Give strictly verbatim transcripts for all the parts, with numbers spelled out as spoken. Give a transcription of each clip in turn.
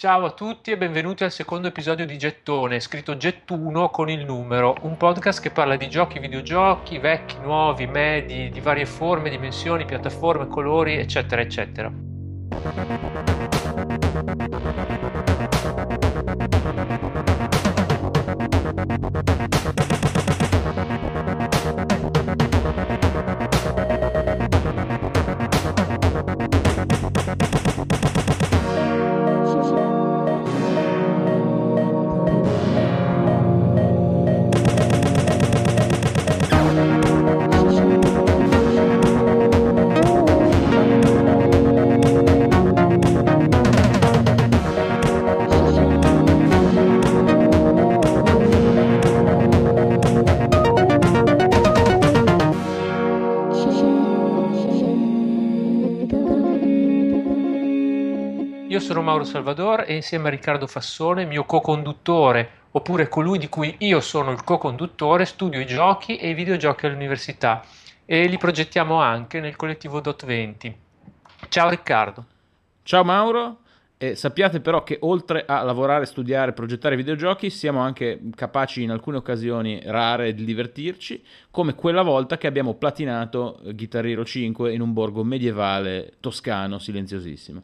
Ciao a tutti e benvenuti al secondo episodio di Gettone, scritto Gettuno con il numero, un podcast che parla di giochi, videogiochi, vecchi, nuovi, medi, di varie forme, dimensioni, piattaforme, colori, eccetera, eccetera. Sono Mauro Salvador e insieme a Riccardo Fassone, mio co-conduttore, oppure colui di cui io sono il co-conduttore, studio i giochi e i videogiochi all'università e li progettiamo anche nel collettivo Dot venti. Ciao Riccardo. Ciao Mauro. E sappiate però che oltre a lavorare, studiare, progettare videogiochi, siamo anche capaci in alcune occasioni rare di divertirci, come quella volta che abbiamo platinato Guitar Hero cinque in un borgo medievale toscano silenziosissimo.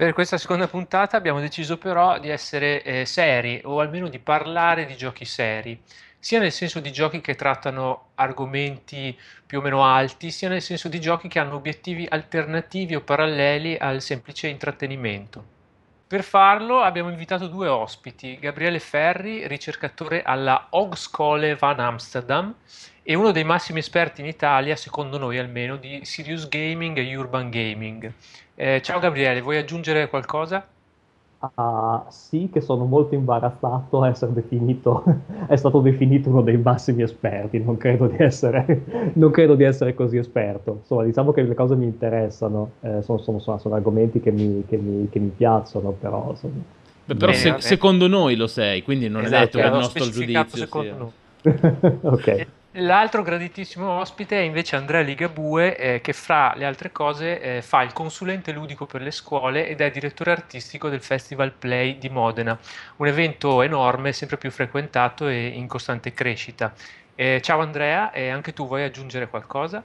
Per questa seconda puntata abbiamo deciso però di essere eh, seri, o almeno di parlare di giochi seri, sia nel senso di giochi che trattano argomenti più o meno alti, sia nel senso di giochi che hanno obiettivi alternativi o paralleli al semplice intrattenimento. Per farlo abbiamo invitato due ospiti, Gabriele Ferri, ricercatore alla Hogeschool van Amsterdam e uno dei massimi esperti in Italia, secondo noi almeno, di Serious Gaming e Urban Gaming. Eh, ciao Gabriele, vuoi aggiungere qualcosa? Uh, sì, che sono molto imbarazzato a essere definito, è stato definito uno dei massimi esperti, non credo di essere, non credo di essere così esperto. Insomma, diciamo che le cose mi interessano, eh, sono, sono, sono, sono argomenti che mi, che mi, che mi piacciono, però... Sono... Beh, però Bene, se, okay. secondo noi lo sei, quindi non esatto, è detto che il nostro giudizio secondo sia... Ok. L'altro graditissimo ospite è invece Andrea Ligabue, eh, che fra le altre cose eh, fa il consulente ludico per le scuole ed è direttore artistico del Festival Play di Modena, un evento enorme, sempre più frequentato e in costante crescita. Eh, ciao Andrea, eh, anche tu vuoi aggiungere qualcosa?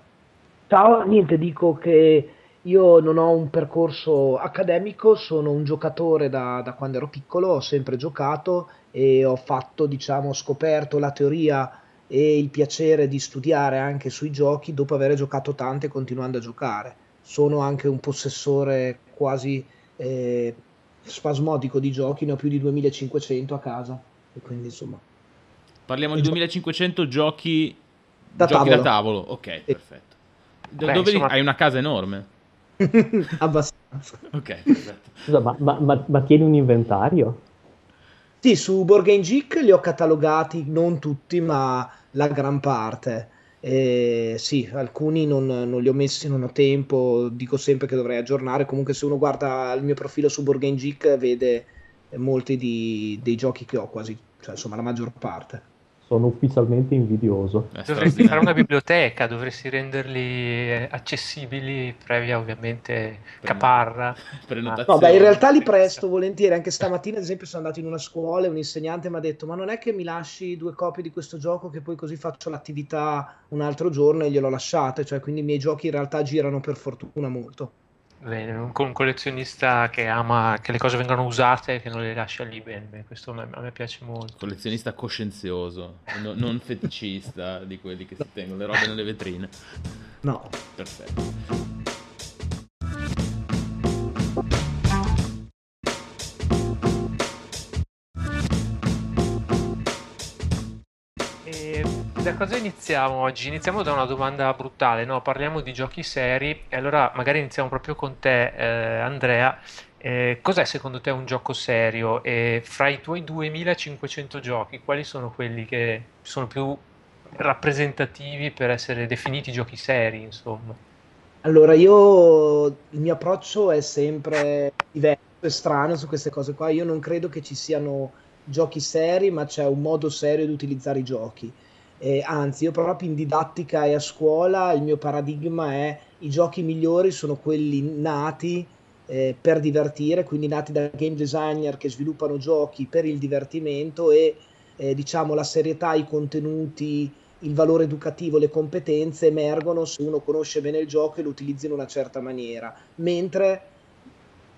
Ciao, niente, dico che io non ho un percorso accademico, sono un giocatore da, da quando ero piccolo, ho sempre giocato e ho fatto, diciamo, scoperto la teoria e il piacere di studiare anche sui giochi dopo aver giocato tanto e continuando a giocare. Sono anche un possessore quasi eh, spasmodico di giochi, ne ho più di duemilacinquecento a casa e quindi insomma parliamo e di duemilacinquecento giochi da, giochi tavolo. da tavolo ok e... perfetto da, Beh, dove insomma... hai una casa enorme abbastanza ok perfetto. Scusa, ma, ma, ma, ma tieni un inventario? Sì, su BoardGameGeek li ho catalogati, non tutti, ma la gran parte. Eh, sì, alcuni non, non li ho messi, non ho tempo, dico sempre che dovrei aggiornare. Comunque se uno guarda il mio profilo su BoardGameGeek vede molti di, dei giochi che ho quasi, cioè insomma la maggior parte. Sono ufficialmente invidioso. Dovresti fare una biblioteca, dovresti renderli accessibili previa ovviamente caparra. No, beh, in realtà li presto volentieri. Anche stamattina ad esempio sono andato in una scuola e un insegnante mi ha detto ma non è che mi lasci due copie di questo gioco che poi così faccio l'attività un altro giorno e gliel'ho lasciate, cioè quindi i miei giochi in realtà girano per fortuna molto. Bene, un collezionista che ama che le cose vengano usate e che non le lascia lì, bene, questo a me, a me piace molto. Collezionista coscienzioso, no, non feticista di quelli che si tengono le robe nelle vetrine. No. Perfetto. Da cosa iniziamo oggi? Iniziamo da una domanda brutale, no? Parliamo di giochi seri e allora magari iniziamo proprio con te, eh, Andrea. Eh, cos'è secondo te un gioco serio? E fra i tuoi duemilacinquecento giochi, quali sono quelli che sono più rappresentativi per essere definiti giochi seri, insomma? Allora, io il mio approccio è sempre diverso e strano su queste cose qua. Io non credo che ci siano giochi seri, ma c'è un modo serio di utilizzare i giochi. Eh, anzi, io proprio in didattica e a scuola il mio paradigma è i giochi migliori sono quelli nati eh, per divertire, quindi nati da game designer che sviluppano giochi per il divertimento e eh, diciamo la serietà, i contenuti, il valore educativo, le competenze emergono se uno conosce bene il gioco e lo utilizza in una certa maniera, mentre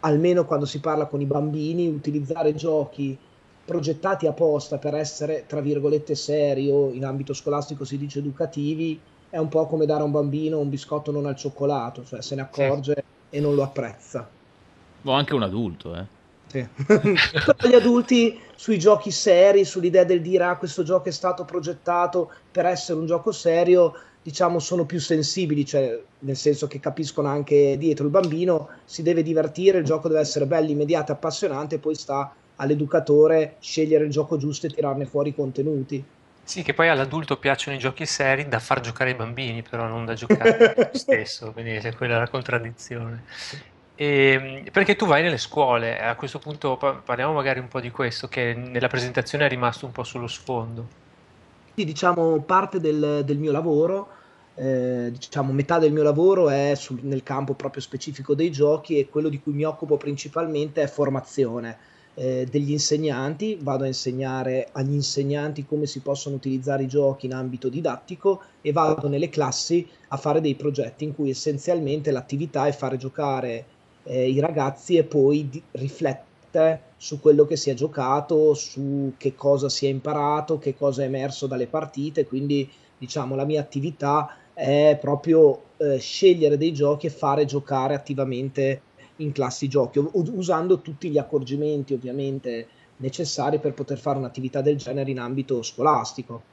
almeno quando si parla con i bambini utilizzare giochi progettati apposta per essere tra virgolette seri, o in ambito scolastico si dice educativi, è un po' come dare a un bambino un biscotto non al cioccolato, cioè se ne accorge sì. e non lo apprezza, o anche un adulto eh sì. Gli adulti sui giochi seri, sull'idea del dire ah, questo gioco è stato progettato per essere un gioco serio, diciamo sono più sensibili, cioè nel senso che capiscono anche dietro, il bambino si deve divertire, il gioco deve essere bello, immediato, appassionante, e poi sta all'educatore scegliere il gioco giusto e tirarne fuori i contenuti. Sì, che poi all'adulto piacciono i giochi seri da far giocare i bambini, però non da giocare stesso, quindi è quella la contraddizione. E, perché tu vai nelle scuole, a questo punto parliamo magari un po' di questo, che nella presentazione è rimasto un po' sullo sfondo. Sì, diciamo, parte del, del mio lavoro, eh, diciamo metà del mio lavoro è sul, nel campo proprio specifico dei giochi, e quello di cui mi occupo principalmente è formazione degli insegnanti. Vado a insegnare agli insegnanti come si possono utilizzare i giochi in ambito didattico, e vado nelle classi a fare dei progetti in cui essenzialmente l'attività è fare giocare eh, i ragazzi e poi di- riflette su quello che si è giocato, su che cosa si è imparato, che cosa è emerso dalle partite. Quindi diciamo la mia attività è proprio eh, scegliere dei giochi e fare giocare attivamente in classi giochi, usando tutti gli accorgimenti ovviamente necessari per poter fare un'attività del genere in ambito scolastico.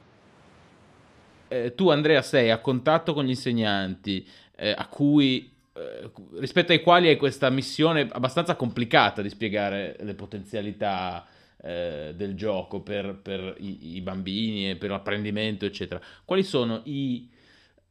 Eh, tu Andrea sei a contatto con gli insegnanti eh, a cui, eh, rispetto ai quali hai questa missione abbastanza complicata di spiegare le potenzialità eh, del gioco per, per i, i bambini e per l'apprendimento eccetera. Quali sono i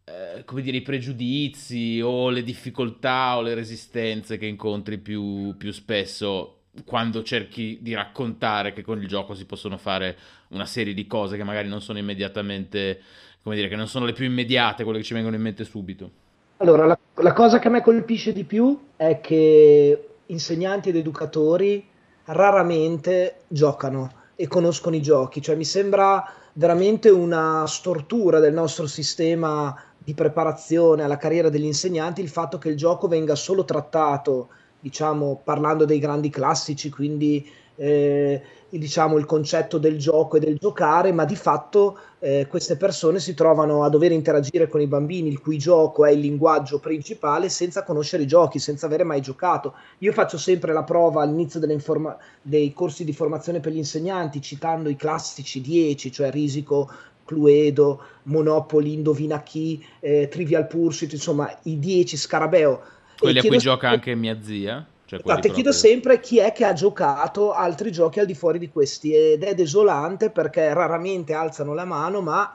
Eh, come dire, i pregiudizi o le difficoltà o le resistenze che incontri più, più spesso quando cerchi di raccontare che con il gioco si possono fare una serie di cose che magari non sono immediatamente, come dire, che non sono le più immediate, quelle che ci vengono in mente subito? Allora, la, la cosa che a me colpisce di più è che insegnanti ed educatori raramente giocano e conoscono i giochi, cioè mi sembra veramente una stortura del nostro sistema di preparazione alla carriera degli insegnanti il fatto che il gioco venga solo trattato, diciamo, parlando dei grandi classici, quindi eh, diciamo il concetto del gioco e del giocare, ma di fatto eh, queste persone si trovano a dover interagire con i bambini, il cui gioco è il linguaggio principale, senza conoscere i giochi, senza avere mai giocato. Io faccio sempre la prova all'inizio delle informa- dei corsi di formazione per gli insegnanti, citando i classici dieci, cioè Risico, Cluedo, Monopoli, Indovina chi, eh, Trivial Pursuit, insomma i dieci scarabeo. Quelli a cui gioca se... anche mia zia. Cioè no, te chiedo sempre chi è che ha giocato altri giochi al di fuori di questi, ed è desolante perché raramente alzano la mano, ma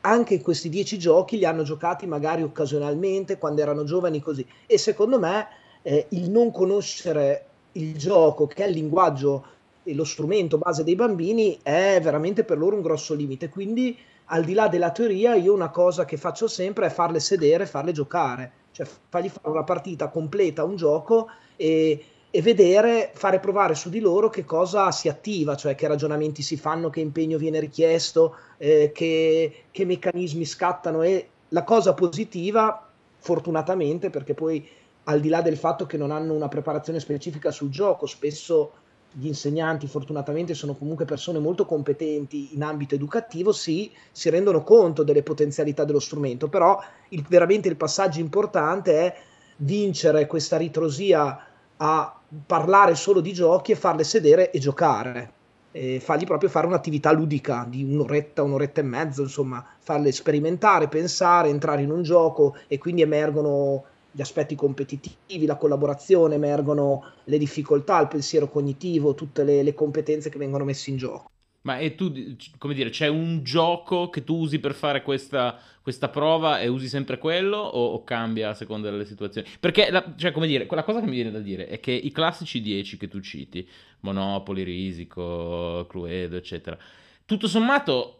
anche questi dieci giochi li hanno giocati magari occasionalmente quando erano giovani, così. E secondo me eh, il non conoscere il gioco, che è il linguaggio e lo strumento base dei bambini, è veramente per loro un grosso limite. Quindi al di là della teoria, io una cosa che faccio sempre è farle sedere, farle giocare, cioè fargli fare una partita completa, un gioco, e, e vedere, fare provare su di loro che cosa si attiva, cioè che ragionamenti si fanno, che impegno viene richiesto, eh, che, che meccanismi scattano. E la cosa positiva, fortunatamente, perché poi al di là del fatto che non hanno una preparazione specifica sul gioco, spesso gli insegnanti fortunatamente sono comunque persone molto competenti in ambito educativo, sì, si rendono conto delle potenzialità dello strumento, però il, veramente il passaggio importante è vincere questa ritrosia a parlare solo di giochi e farle sedere e giocare, e fargli proprio fare un'attività ludica di un'oretta, un'oretta e mezzo, insomma, farle sperimentare, pensare, entrare in un gioco, e quindi emergono gli aspetti competitivi, la collaborazione, emergono le difficoltà, il pensiero cognitivo, tutte le, le competenze che vengono messe in gioco. Ma e tu, come dire, c'è un gioco che tu usi per fare questa, questa prova e usi sempre quello, o, o cambia a seconda delle situazioni? Perché, la, cioè, come dire, quella cosa che mi viene da dire è che i classici dieci che tu citi, Monopoli, Risico, Cluedo, eccetera, tutto sommato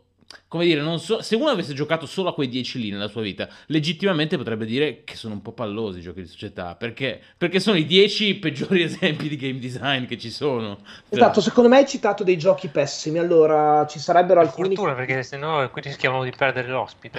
come dire, non so, se uno avesse giocato solo a quei dieci lì nella sua vita, legittimamente potrebbe dire che sono un po' pallosi i giochi di società, perché, perché sono i dieci peggiori esempi di game design che ci sono. Esatto, secondo me hai citato dei giochi pessimi, allora ci sarebbero per alcuni... Fortuna, perché sennò qui rischiamo di perdere l'ospite.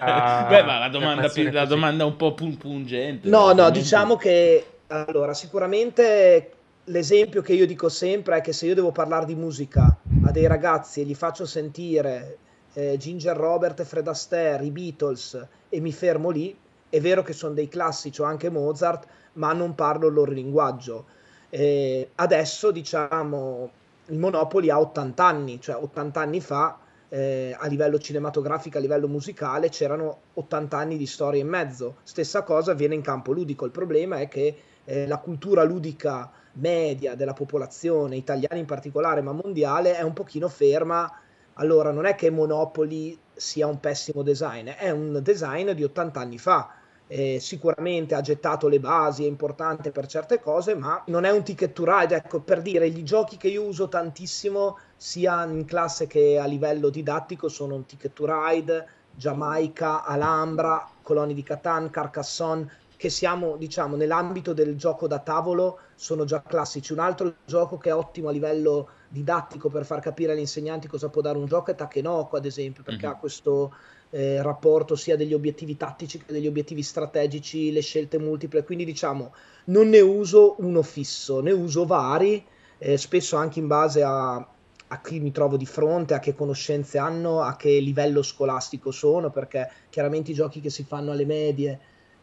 ah, Beh, ma la domanda, più, la domanda un po' pun pungente. No, no, diciamo che, allora, sicuramente... L'esempio che io dico sempre è che se io devo parlare di musica a dei ragazzi e gli faccio sentire eh, Ginger Robert e Fred Astaire, i Beatles, e mi fermo lì, è vero che sono dei classici o anche Mozart, ma non parlo il loro linguaggio. Eh, adesso, diciamo, il Monopoly ha ottanta anni, cioè ottanta anni fa, eh, a livello cinematografico, a livello musicale, c'erano ottanta anni di storia in mezzo. Stessa cosa avviene in campo ludico, il problema è che eh, la cultura ludica media della popolazione italiana in particolare, ma mondiale, è un pochino ferma. Allora non è che Monopoly sia un pessimo design, è un design di ottanta anni fa, eh, sicuramente ha gettato le basi, è importante per certe cose, ma non è un Ticket to Ride. Ecco, per dire, gli giochi che io uso tantissimo sia in classe che a livello didattico sono un Ticket to Ride, Giamaica, Alhambra, Coloni di Catan, Carcassonne, che siamo, diciamo, nell'ambito del gioco da tavolo, sono già classici. Un altro gioco che è ottimo a livello didattico per far capire agli insegnanti cosa può dare un gioco è Takenoko, ad esempio, perché mm-hmm. ha questo eh, rapporto sia degli obiettivi tattici che degli obiettivi strategici, le scelte multiple. Quindi, diciamo, non ne uso uno fisso, ne uso vari, eh, spesso anche in base a, a chi mi trovo di fronte, a che conoscenze hanno, a che livello scolastico sono, perché chiaramente i giochi che si fanno alle medie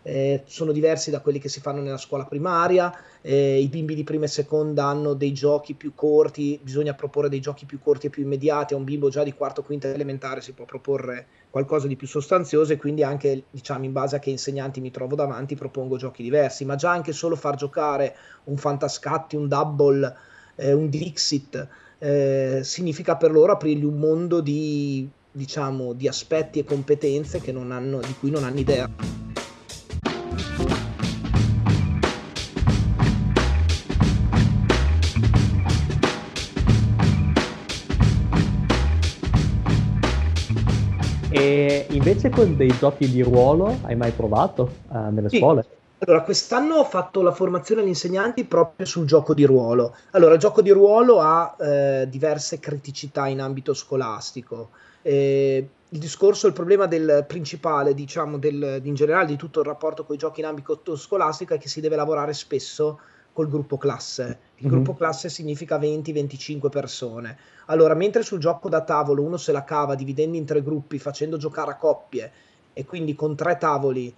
Eh, sono diversi da quelli che si fanno nella scuola primaria, eh, i bimbi di prima e seconda hanno dei giochi più corti, bisogna proporre dei giochi più corti e più immediati. A un bimbo già di quarto o quinta elementare si può proporre qualcosa di più sostanzioso, e quindi anche, diciamo, in base a che insegnanti mi trovo davanti propongo giochi diversi, ma già anche solo far giocare un Fantascatti, un Double, eh, un Dixit eh, significa per loro aprirgli un mondo di, diciamo, di aspetti e competenze che non hanno, di cui non hanno idea. E invece con dei giochi di ruolo hai mai provato uh, nelle sì. scuole? Allora, quest'anno ho fatto la formazione agli insegnanti proprio sul gioco di ruolo. Allora, il gioco di ruolo ha eh, diverse criticità in ambito scolastico. Eh, il discorso, il problema del principale, diciamo, del, in generale di tutto il rapporto con i giochi in ambito scolastico è che si deve lavorare spesso col gruppo classe. Il mm-hmm. gruppo classe significa venti venticinque persone. Allora, mentre sul gioco da tavolo uno se la cava dividendo in tre gruppi, facendo giocare a coppie, e quindi con tre tavoli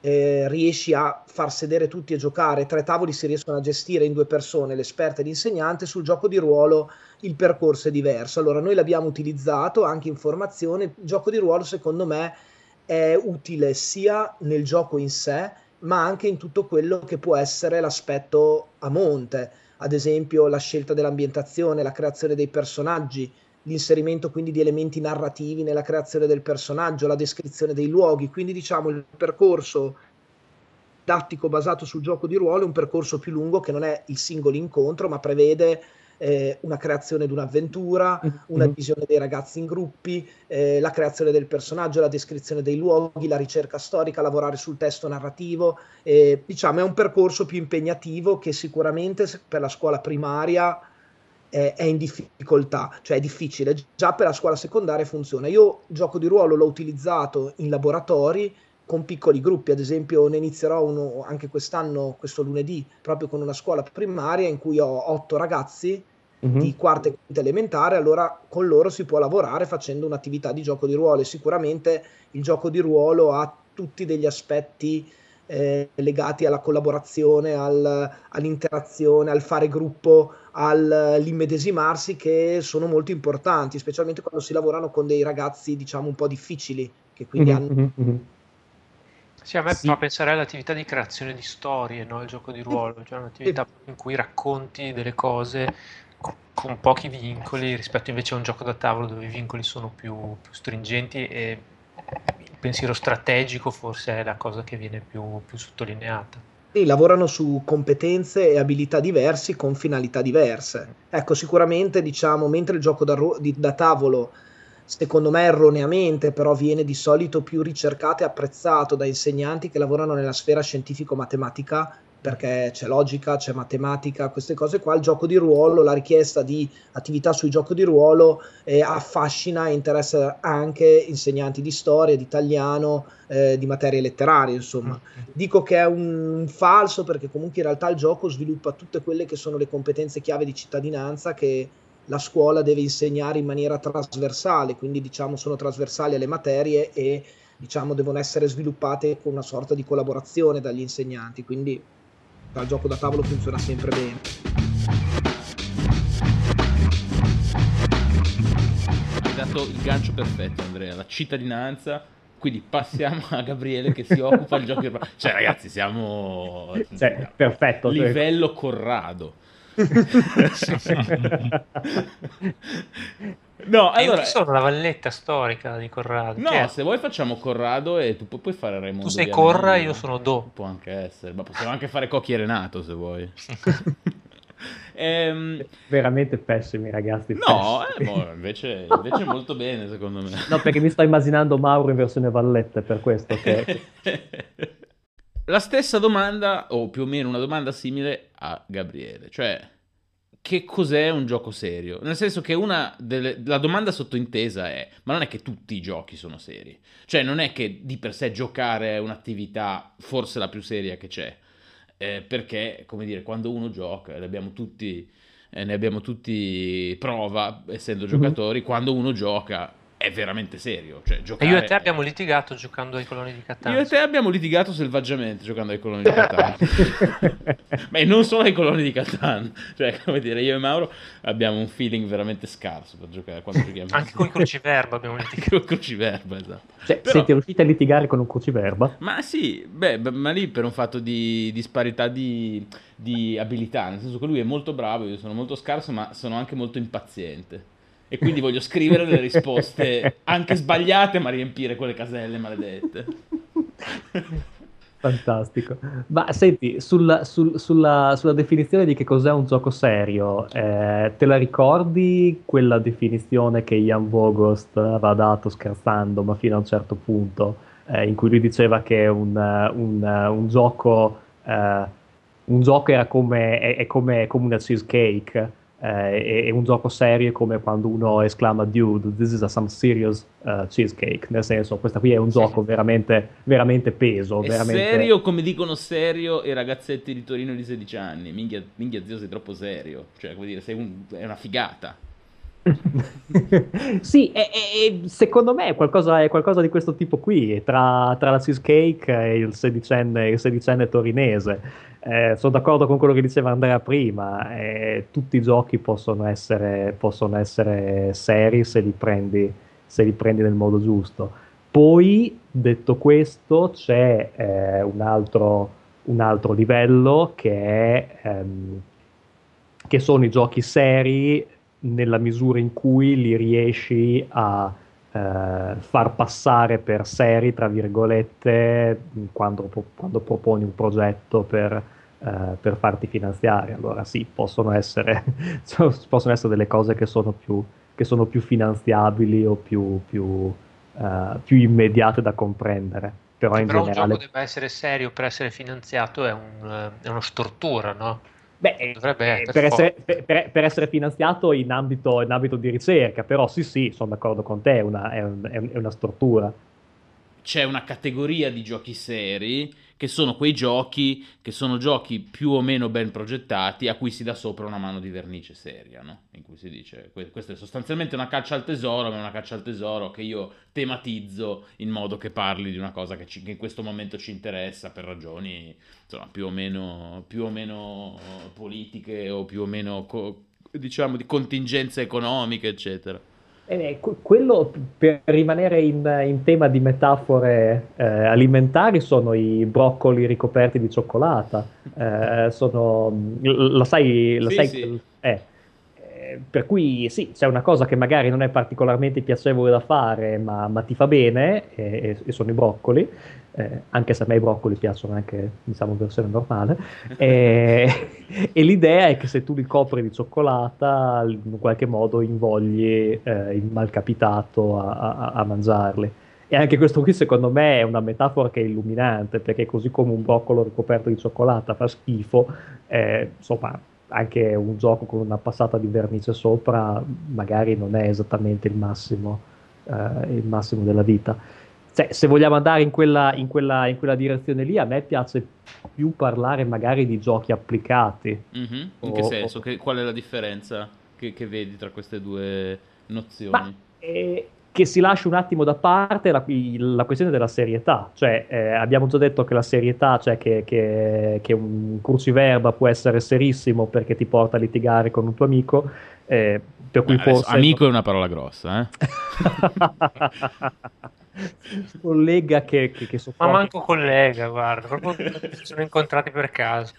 eh, riesci a far sedere tutti e giocare, tre tavoli si riescono a gestire in due persone, l'esperto e l'insegnante, sul gioco di ruolo il percorso è diverso. Allora, noi l'abbiamo utilizzato anche in formazione. Il gioco di ruolo, secondo me, è utile sia nel gioco in sé, ma anche in tutto quello che può essere l'aspetto a monte, ad esempio la scelta dell'ambientazione, la creazione dei personaggi, l'inserimento quindi di elementi narrativi nella creazione del personaggio, la descrizione dei luoghi. Quindi, diciamo, il percorso didattico basato sul gioco di ruolo è un percorso più lungo, che non è il singolo incontro, ma prevede eh, una creazione di un'avventura, mm-hmm. una visione dei ragazzi in gruppi, eh, la creazione del personaggio, la descrizione dei luoghi, la ricerca storica, lavorare sul testo narrativo. Eh, diciamo, è un percorso più impegnativo, che sicuramente per la scuola primaria eh, è in difficoltà, cioè è difficile. Già per la scuola secondaria funziona. Io il gioco di ruolo l'ho utilizzato in laboratori con piccoli gruppi, ad esempio ne inizierò uno anche quest'anno, questo lunedì, proprio con una scuola primaria in cui ho otto ragazzi mm-hmm. di quarta e quinta elementare. Allora con loro si può lavorare facendo un'attività di gioco di ruolo, e sicuramente il gioco di ruolo ha tutti degli aspetti eh, legati alla collaborazione, al, all'interazione, al fare gruppo, all'immedesimarsi, che sono molto importanti, specialmente quando si lavorano con dei ragazzi, diciamo, un po' difficili, che quindi mm-hmm. hanno... Mm-hmm. Sì, a me sì. fa pensare all'attività di creazione di storie, no? Il gioco di ruolo, cioè un'attività in cui racconti delle cose con, con pochi vincoli, rispetto invece a un gioco da tavolo dove i vincoli sono più, più stringenti, e il pensiero strategico forse è la cosa che viene più, più sottolineata. Sì, lavorano su competenze e abilità diversi con finalità diverse. Ecco, sicuramente, diciamo, mentre il gioco da, da tavolo secondo me erroneamente, però viene di solito più ricercato e apprezzato da insegnanti che lavorano nella sfera scientifico-matematica, perché c'è logica, c'è matematica, queste cose qua. Il gioco di ruolo, la richiesta di attività sui gioco di ruolo eh, affascina e interessa anche insegnanti di storia, di italiano, eh, di materie letterarie, insomma. Dico che è un falso, perché comunque in realtà il gioco sviluppa tutte quelle che sono le competenze chiave di cittadinanza che la scuola deve insegnare in maniera trasversale, quindi diciamo sono trasversali alle materie e diciamo devono essere sviluppate con una sorta di collaborazione dagli insegnanti, quindi il gioco da tavolo funziona sempre bene. Hai dato il gancio perfetto, Andrea, la cittadinanza, quindi passiamo a Gabriele che si occupa del gioco di ruolo. Cioè ragazzi, siamo cioè, perfetto, livello cioè... Corrado. No, allora... Io sono la valletta storica di Corrado. No, che se è? Vuoi facciamo Corrado e tu pu- puoi fare Raimondo. Tu sei Corra e io sono Do. Può anche essere, ma possiamo anche fare Cocchi e Renato se vuoi. ehm... Veramente pessimi ragazzi. No, pessimi. Eh, boh, invece, invece molto bene secondo me. No, perché mi sto immaginando Mauro in versione valletta, per questo che... La stessa domanda, o più o meno una domanda simile a Gabriele, cioè... Che cos'è un gioco serio? Nel senso che una delle, la domanda sottointesa è: ma non è che tutti i giochi sono seri? Cioè non è che di per sé giocare è un'attività forse la più seria che c'è, eh, perché come dire, quando uno gioca, ne abbiamo tutti, eh, ne abbiamo tutti prova essendo mm-hmm. giocatori, quando uno gioca è veramente serio, cioè giocare... Io e te abbiamo litigato giocando ai Coloni di Catan. Io e te abbiamo litigato selvaggiamente giocando ai Coloni di Catan. Ma non solo ai Coloni di Catan, cioè come dire, io e Mauro abbiamo un feeling veramente scarso per giocare quando giochiamo. Anche con il cruciverba abbiamo litigato. Con il cruciverba, esatto. Cioè, però... siete riusciti a litigare con un cruciverba? Ma sì, beh, ma lì per un fatto di disparità di, di abilità, nel senso che lui è molto bravo, io sono molto scarso, ma sono anche molto impaziente. E quindi voglio scrivere le risposte anche sbagliate, ma riempire quelle caselle maledette. Fantastico. Ma senti, sulla, sul, sulla, sulla definizione di che cos'è un gioco serio, eh, te la ricordi quella definizione che Jan Vogost aveva dato scherzando, ma fino a un certo punto, eh, in cui lui diceva che un, un, un gioco eh, un gioco era come, è, è come, come una cheesecake. Eh, è, è un gioco serio come quando uno esclama dude, this is a some serious uh, cheesecake, nel senso questa qui è un gioco veramente, veramente peso, è veramente... serio come dicono serio i ragazzetti di Torino di sedici anni, minchia, minchia zio sei troppo serio, cioè come dire sei un, è una figata. Sì, è, è, secondo me è qualcosa, è qualcosa di questo tipo qui, tra, tra la cheesecake e il sedicenne, il sedicenne torinese. Eh, sono d'accordo con quello che diceva Andrea prima, eh, tutti i giochi possono essere, possono essere seri se li prendi, se li prendi nel modo giusto. Poi, detto questo, c'è eh, un altro, un altro livello che, è, ehm, che sono i giochi seri nella misura in cui li riesci a eh, far passare per seri, tra virgolette, quando, quando proponi un progetto per, eh, per farti finanziare. Allora sì, possono essere, cioè, possono essere delle cose che sono più, che sono più finanziabili o più, più, eh, più immediate da comprendere. Però, che in però generale... un gioco deve essere serio per essere finanziato è, un, è una stortura, no? Beh, dovrebbe, per, per, essere, per, per essere finanziato in ambito, in ambito di ricerca, però sì, sì, sono d'accordo con te, è una, è un, è una struttura. C'è una categoria di giochi seri che sono quei giochi che sono giochi più o meno ben progettati a cui si dà sopra una mano di vernice seria, no? In cui si dice, questa è sostanzialmente una caccia al tesoro, ma è una caccia al tesoro che io tematizzo in modo che parli di una cosa che, ci, che in questo momento ci interessa per ragioni insomma, più o meno, più o meno politiche o più o meno co, diciamo di contingenze economiche eccetera. Eh, quello, per rimanere in, in tema di metafore eh, alimentari, sono i broccoli ricoperti di cioccolata, eh, sono, la sai, la sì, sai sì. Eh, eh, Eh, per cui sì, c'è una cosa che magari non è particolarmente piacevole da fare, ma, ma ti fa bene, e, e sono i broccoli, eh, anche se a me i broccoli piacciono anche, diciamo, in versione normale, e, e l'idea è che se tu li copri di cioccolata in qualche modo invogli eh, il malcapitato a, a, a mangiarli. E anche questo qui secondo me è una metafora che è illuminante, perché così come un broccolo ricoperto di cioccolata fa schifo, eh, insomma anche un gioco con una passata di vernice sopra magari non è esattamente il massimo, eh, il massimo della vita. Cioè, se vogliamo andare in quella, in, quella, in quella direzione lì, a me piace più parlare magari di giochi applicati. Mm-hmm. In o, che senso? O... Che, qual è la differenza che, che vedi tra queste due nozioni? Ma, eh... che si lascia un attimo da parte la, la questione della serietà, cioè eh, abbiamo già detto che la serietà, cioè che, che, che un cruciverba può essere serissimo perché ti porta a litigare con un tuo amico, eh, per cui forse... Amico è una parola grossa, eh? Collega che, che, che sopporta... Ma manco collega, guarda, proprio ci sono incontrati per caso.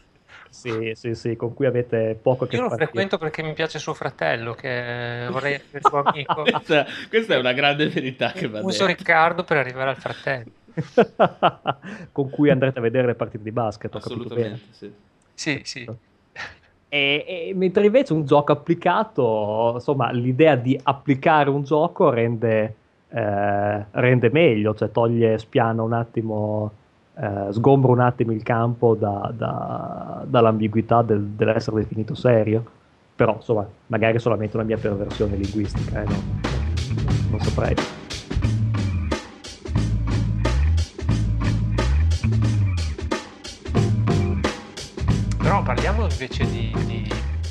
Sì, sì, sì, con cui avete poco a che fare. Io lo frequento perché mi piace suo fratello, che vorrei essere suo amico. questa, questa è una grande verità che va detta. Uso Riccardo per arrivare al fratello. Con cui andrete a vedere le partite di basket, ho capito bene? Assolutamente, sì. Sì, sì. E, e, mentre invece un gioco applicato, insomma, l'idea di applicare un gioco rende, eh, rende meglio, cioè toglie, spiana un attimo... Uh, sgombro un attimo il campo da, da, dall'ambiguità del, dell'essere definito serio, però insomma magari è solamente una mia perversione linguistica, eh, no? Non saprei. Però parliamo invece di, di,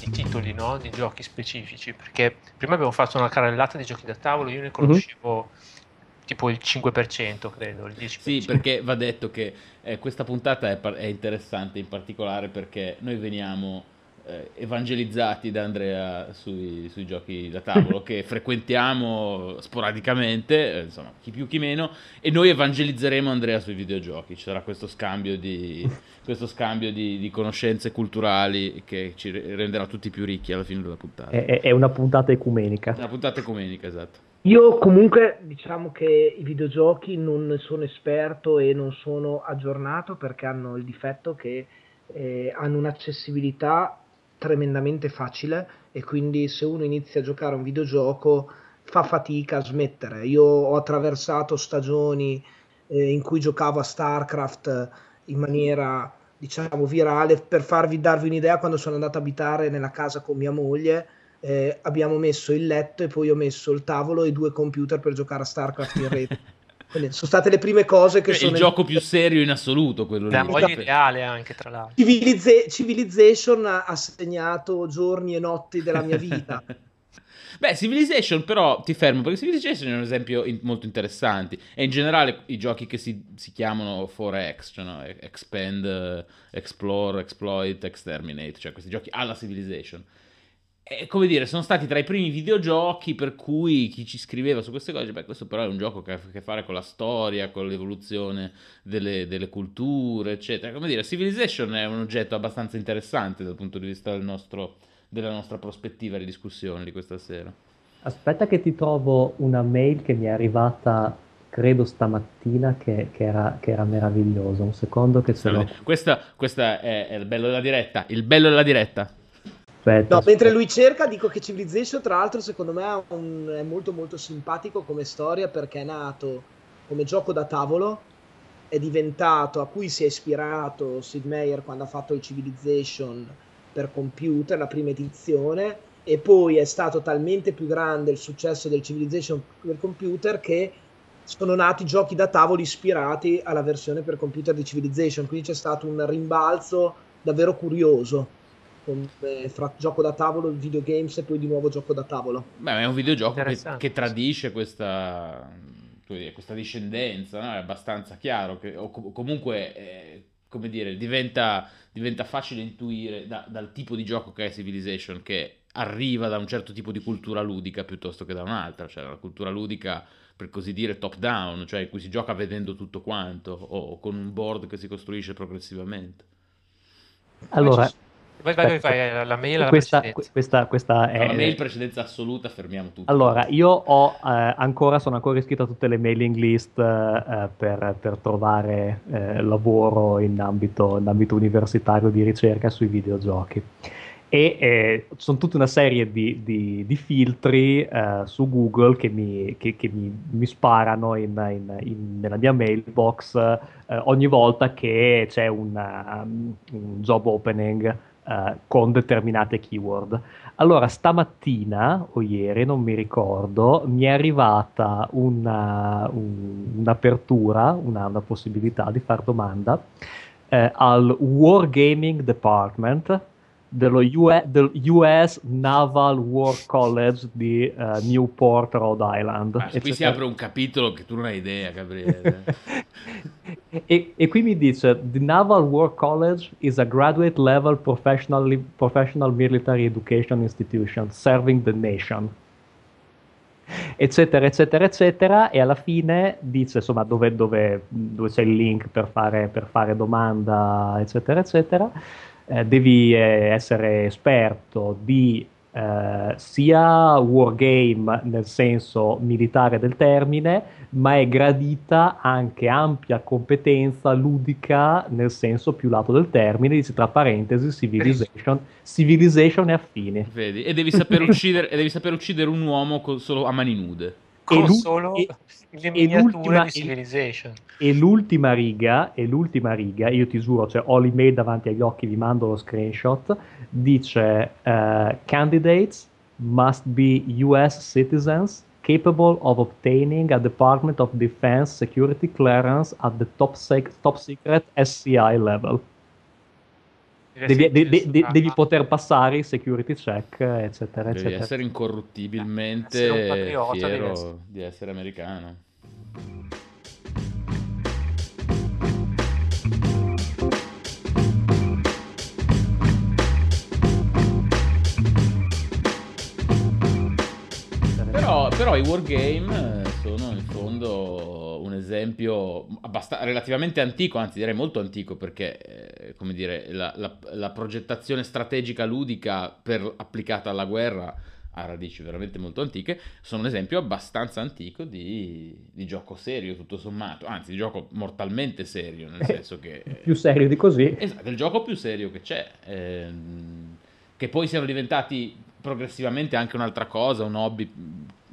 di titoli, no? Di giochi specifici, perché prima abbiamo fatto una carrellata di giochi da tavolo, io ne conoscevo mm-hmm. tipo il cinque per cento, credo, il dieci per cento. Sì, perché va detto che eh, questa puntata è, par- è interessante in particolare perché noi veniamo eh, evangelizzati da Andrea sui, sui giochi da tavolo che frequentiamo sporadicamente, eh, insomma, chi più chi meno, e noi evangelizzeremo Andrea sui videogiochi. Ci sarà questo scambio di, questo scambio di, di conoscenze culturali che ci renderà tutti più ricchi alla fine della puntata. È, è una puntata ecumenica. Una puntata ecumenica, esatto. Io comunque diciamo che i videogiochi non sono esperto e non sono aggiornato perché hanno il difetto che eh, hanno un'accessibilità tremendamente facile e quindi se uno inizia a giocare a un videogioco fa fatica a smettere. Io ho attraversato stagioni eh, in cui giocavo a StarCraft in maniera diciamo virale. Per farvi darvi un'idea, quando sono andato a abitare nella casa con mia moglie, Eh, abbiamo messo il letto e poi ho messo il tavolo e due computer per giocare a StarCraft in rete. Quindi sono state le prime cose che è sono il gioco in... più serio in assoluto, quello lì. Poi ideale anche, tra l'altro. Civilize... Civilization ha segnato giorni e notti della mia vita. Beh, Civilization però ti fermo, perché Civilization è un esempio in- molto interessante, e in generale i giochi che si, si chiamano quattro X, cioè, no? Expand, Explore, Exploit, Exterminate, cioè questi giochi alla Civilization. Eh, come dire, sono stati tra i primi videogiochi per cui chi ci scriveva su queste cose, beh, questo però è un gioco che ha a che fare con la storia, con l'evoluzione delle, delle culture, eccetera. Come dire, Civilization è un oggetto abbastanza interessante dal punto di vista del nostro, della nostra prospettiva di discussione di questa sera. Aspetta che ti trovo una mail che mi è arrivata, credo stamattina, che, che, era, che era meravigliosa. Un secondo che se lo... Questa, questa è, è il bello della diretta, il bello della diretta. Aspetta, no, aspetta. Mentre lui cerca, dico che Civilization, tra l'altro, secondo me è, un, è molto molto simpatico come storia, perché è nato come gioco da tavolo, è diventato, a cui si è ispirato Sid Meier quando ha fatto il Civilization per computer, la prima edizione, e poi è stato talmente più grande il successo del Civilization per computer che sono nati giochi da tavolo ispirati alla versione per computer di Civilization, quindi c'è stato un rimbalzo davvero curioso fra gioco da tavolo, videogames e poi di nuovo gioco da tavolo. Beh, è un videogioco che, che tradisce questa, come dire, questa discendenza, no? È abbastanza chiaro che, o com- comunque eh, come dire, diventa, diventa facile intuire da, dal tipo di gioco che è Civilization, che arriva da un certo tipo di cultura ludica piuttosto che da un'altra, cioè la cultura ludica per così dire top down, cioè in cui si gioca vedendo tutto quanto o con un board che si costruisce progressivamente. Allora vai, vai, vai, la mail alla questa, precedenza. Questa, questa è... La mail precedenza assoluta, fermiamo tutto. Allora, io ho eh, ancora, sono ancora iscritto a tutte le mailing list eh, per, per trovare eh, lavoro in ambito, in ambito universitario di ricerca sui videogiochi. E eh, sono tutta una serie di, di, di filtri eh, su Google che mi, che, che mi, mi sparano in, in, in, nella mia mailbox eh, ogni volta che c'è una, um, un job opening eh, con determinate keyword. Allora, stamattina o ieri, non mi ricordo, mi è arrivata una, un, un'apertura, una, una possibilità di far domanda eh, al Wargaming Department dello U S Naval War College di uh, Newport, Rhode Island. Ah, qui si apre un capitolo che tu non hai idea, Gabriele. e, e qui mi dice: The Naval War College is a graduate level professional, professional military education institution serving the nation, eccetera eccetera eccetera, e alla fine dice insomma dove, dove, dove c'è il link per fare, per fare domanda eccetera eccetera. Eh, devi eh, essere esperto di eh, sia wargame nel senso militare del termine, ma è gradita anche ampia competenza ludica nel senso più lato del termine, dice tra parentesi Civilization, Civilization e affini. Vedi, e devi saper uccidere, e devi saper uccidere un uomo con, solo a mani nude. Con e solo e, le miniature di Civilization. E l'ultima riga, e l'ultima riga, io ti giuro, cioè, ho l'email davanti agli occhi, vi mando lo screenshot, dice uh, candidates must be U S citizens capable of obtaining a Department of Defense security clearance at the top, sec- top secret S C I level. Devi, de, de, de, devi poter passare i security check, eccetera, eccetera. Devi essere incorruttibilmente eh, essere patriota, fiero essere. di essere americano. Però, però i wargame sono in fondo un esempio abbast- relativamente antico, anzi direi molto antico, perché eh, come dire, la, la, la progettazione strategica ludica per, applicata alla guerra ha radici veramente molto antiche. Sono un esempio abbastanza antico di, di gioco serio tutto sommato, anzi di gioco mortalmente serio, nel senso che... più serio di così. Esatto, è il gioco più serio che c'è, ehm, che poi siano diventati progressivamente anche un'altra cosa, un hobby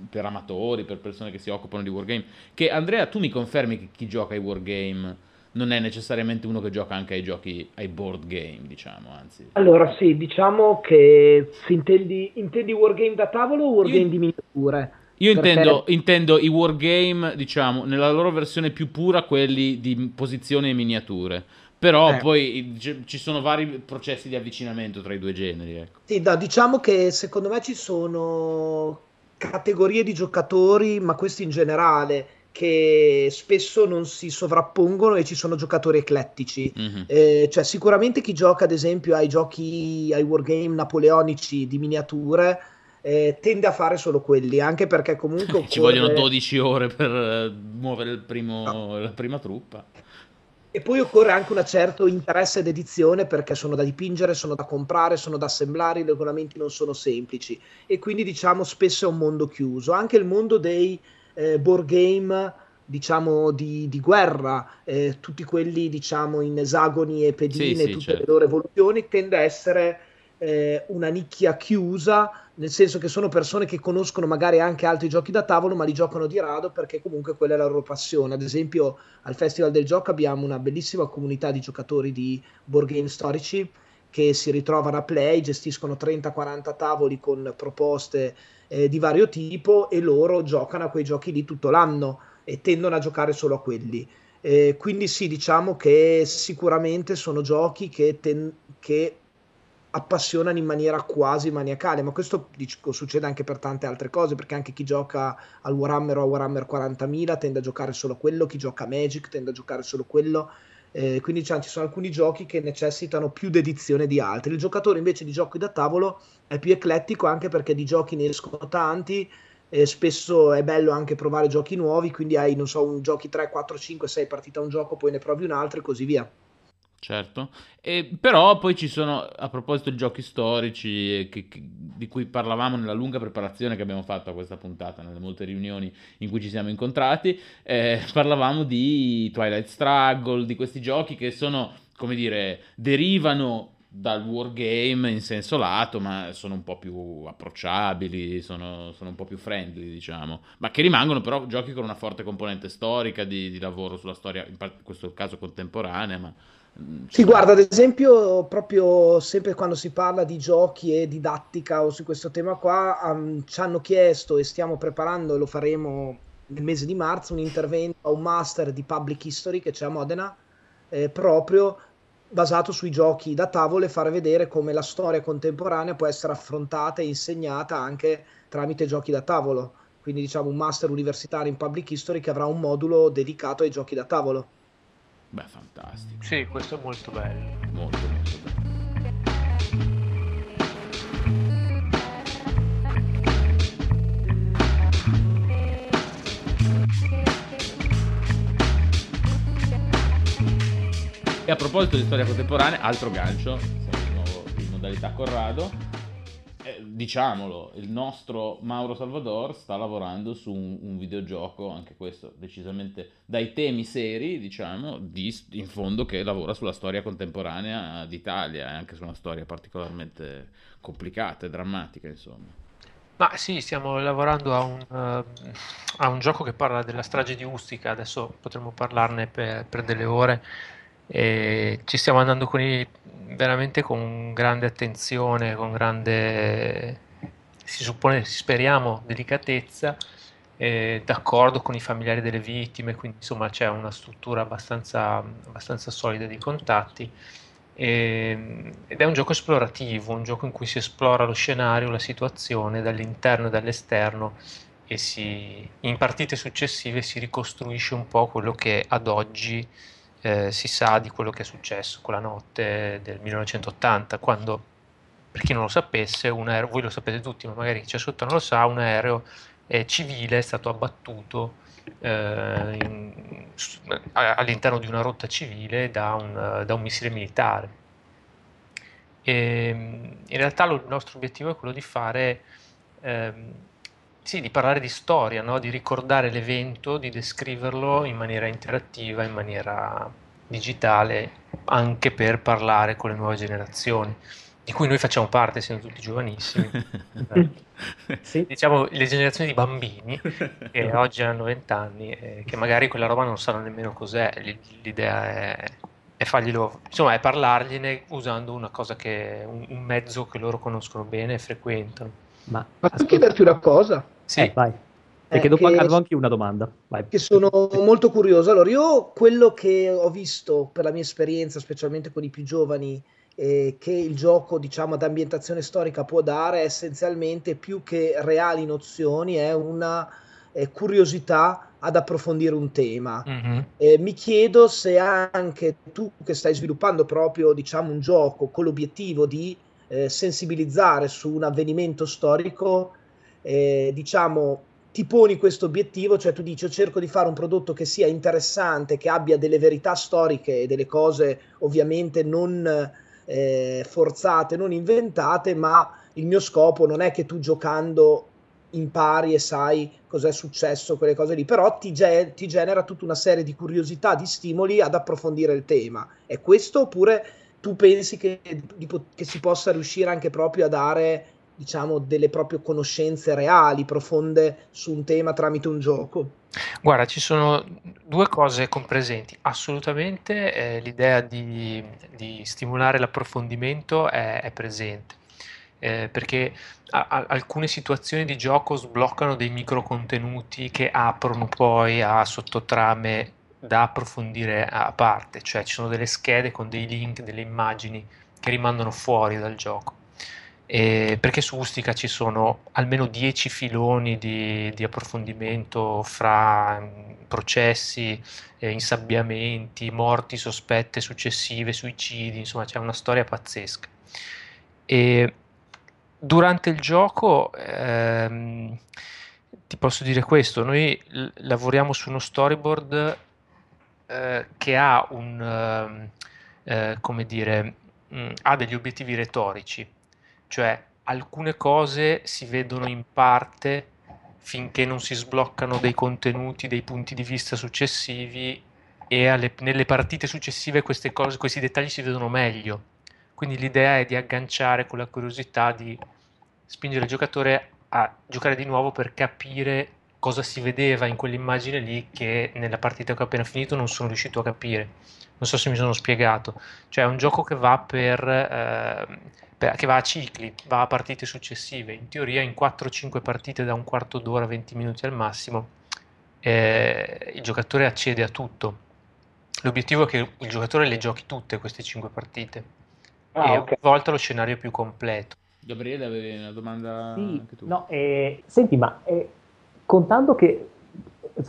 per amatori, per persone che si occupano di wargame. Che Andrea, tu mi confermi che chi gioca ai wargame non è necessariamente uno che gioca anche ai giochi, ai board game, diciamo, anzi. Allora sì, diciamo che se intendi, intendi wargame da tavolo o wargame io, di miniature? Io intendo, le... intendo i wargame, diciamo, nella loro versione più pura, quelli di posizione e miniature. Però eh. poi ci sono vari processi di avvicinamento tra i due generi. Ecco. Sì, no, diciamo che secondo me ci sono categorie di giocatori, ma questi in generale, che spesso non si sovrappongono, e ci sono giocatori eclettici. Mm-hmm. Eh, cioè sicuramente chi gioca ad esempio ai giochi, ai wargame napoleonici di miniature, eh, tende a fare solo quelli, anche perché comunque... Occorre... Ci vogliono dodici ore per muovere il primo, no. la prima truppa. E poi occorre anche un certo interesse ed edizione, perché sono da dipingere, sono da comprare, sono da assemblare, i regolamenti non sono semplici, e quindi diciamo spesso è un mondo chiuso. Anche il mondo dei eh, board game, diciamo di, di guerra, eh, tutti quelli diciamo in esagoni e pedine, sì, sì, tutte certo. le loro evoluzioni, tende a essere eh, una nicchia chiusa, nel senso che sono persone che conoscono magari anche altri giochi da tavolo, ma li giocano di rado perché comunque quella è la loro passione. Ad esempio al Festival del Gioco abbiamo una bellissima comunità di giocatori di board game storici che si ritrovano a Play, gestiscono trenta quaranta tavoli con proposte eh, di vario tipo, e loro giocano a quei giochi lì tutto l'anno e tendono a giocare solo a quelli. Eh, quindi sì, diciamo che sicuramente sono giochi che, ten- che appassionano in maniera quasi maniacale, ma questo dico, succede anche per tante altre cose, perché anche chi gioca al Warhammer o a Warhammer quarantamila tende a giocare solo quello, chi gioca a Magic tende a giocare solo quello, eh, quindi diciamo, ci sono alcuni giochi che necessitano più dedizione di altri. Il giocatore invece di giochi da tavolo è più eclettico, anche perché di giochi ne escono tanti, eh, spesso è bello anche provare giochi nuovi, quindi hai non so, un giochi tre, quattro, cinque, sei partite a un gioco, poi ne provi un altro e così via. Certo, e però poi ci sono, a proposito di giochi storici che, che, di cui parlavamo nella lunga preparazione che abbiamo fatto a questa puntata, nelle molte riunioni in cui ci siamo incontrati, eh, parlavamo di Twilight Struggle, di questi giochi che sono, come dire, derivano dal wargame in senso lato, ma sono un po' più approcciabili, sono, sono un po' più friendly, diciamo, ma che rimangono però giochi con una forte componente storica, di, di lavoro sulla storia, in questo caso contemporanea, ma... Sì, guarda, ad esempio, proprio sempre quando si parla di giochi e didattica o su questo tema qua, um, ci hanno chiesto, e stiamo preparando, e lo faremo nel mese di marzo, un intervento a un master di Public History che c'è a Modena, eh, proprio basato sui giochi da tavolo, e far vedere come la storia contemporanea può essere affrontata e insegnata anche tramite giochi da tavolo. Quindi, diciamo, un master universitario in Public History che avrà un modulo dedicato ai giochi da tavolo. Beh, fantastico. Sì, questo è molto bello. Molto, molto bello. E a proposito di storia contemporanea, altro gancio, siamo di nuovo in modalità Corrado. Eh, diciamolo, il nostro Mauro Salvador sta lavorando su un, un videogioco, anche questo decisamente dai temi seri, diciamo, di, in fondo, che lavora sulla storia contemporanea d'Italia, e anche su una storia particolarmente complicata e drammatica, insomma. Ma sì, stiamo lavorando a un, uh, a un gioco che parla della strage di Ustica, adesso potremo parlarne per, per delle ore, e ci stiamo andando con i... veramente con grande attenzione, con grande, si suppone, speriamo, delicatezza, eh, d'accordo con i familiari delle vittime, quindi insomma c'è una struttura abbastanza, abbastanza solida di contatti, eh, ed è un gioco esplorativo, un gioco in cui si esplora lo scenario, la situazione dall'interno e dall'esterno, e si, in partite successive si ricostruisce un po' quello che ad oggi Eh, si sa di quello che è successo quella notte del millenovecentottanta, quando, per chi non lo sapesse, un aereo, voi lo sapete tutti, ma magari chi c'è sotto non lo sa, un aereo eh, civile è stato abbattuto eh, in, all'interno di una rotta civile da un, da un missile militare. E, in realtà lo, il nostro obiettivo è quello di fare... Ehm, Sì, di parlare di storia, no? Di ricordare l'evento, di descriverlo in maniera interattiva, in maniera digitale, anche per parlare con le nuove generazioni, di cui noi facciamo parte, siamo tutti giovanissimi. Sì. Diciamo le generazioni di bambini che oggi hanno venti anni, eh, che magari quella roba non sanno nemmeno cos'è. L'idea è, è farglielo, insomma, è parlargliene usando una cosa che, un, un mezzo che loro conoscono bene e frequentano. Ma posso chiederti una cosa? Sì, eh, vai. Perché eh, dopo che... avevo anche una domanda. Vai. Che sono molto curioso. Allora, io quello che ho visto per la mia esperienza, specialmente con i più giovani, eh, che il gioco, diciamo, ad ambientazione storica può dare, è essenzialmente, più che reali nozioni, è una eh, curiosità ad approfondire un tema. Mm-hmm. Eh, mi chiedo se anche tu, che stai sviluppando proprio, diciamo, un gioco con l'obiettivo di Eh, sensibilizzare su un avvenimento storico, eh, diciamo, ti poni questo obiettivo, cioè tu dici: cerco di fare un prodotto che sia interessante, che abbia delle verità storiche e delle cose ovviamente non eh, forzate, non inventate, ma il mio scopo non è che tu giocando impari e sai cos'è successo, quelle cose lì, però ti, ge- ti genera tutta una serie di curiosità, di stimoli ad approfondire il tema. È questo, oppure tu pensi che, che si possa riuscire anche proprio a dare, diciamo, delle proprie conoscenze reali, profonde su un tema tramite un gioco? Guarda, ci sono due cose compresenti. Assolutamente eh, l'idea di, di stimolare l'approfondimento è, è presente, eh, perché a, a, alcune situazioni di gioco sbloccano dei microcontenuti che aprono poi a sottotrame da approfondire a parte, cioè ci sono delle schede con dei link, delle immagini che rimandano fuori dal gioco, e perché su Ustica ci sono almeno dieci filoni di, di approfondimento fra mh, processi, eh, insabbiamenti, morti sospette successive, suicidi, insomma c'è una storia pazzesca. E durante il gioco ehm, ti posso dire questo: noi l- lavoriamo su uno storyboard che ha un, eh, come dire, mh, ha degli obiettivi retorici, cioè alcune cose si vedono in parte finché non si sbloccano dei contenuti, dei punti di vista successivi, e alle, nelle partite successive queste cose, questi dettagli si vedono meglio. Quindi l'idea è di agganciare con la curiosità, di spingere il giocatore a giocare di nuovo per capire cosa si vedeva in quell'immagine lì che nella partita che ho appena finito non sono riuscito a capire. Non so se mi sono spiegato. Cioè è un gioco che va, per, eh, per, che va a cicli, va a partite successive. In teoria in quattro cinque partite da un quarto d'ora, venti minuti al massimo, eh, il giocatore accede a tutto. L'obiettivo è che il giocatore le giochi tutte queste cinque partite. Ah, e okay. Ogni volta lo scenario è più completo. Gabriele, avevi una domanda? Sì, anche tu. No, eh, senti, ma... Eh... Contando che,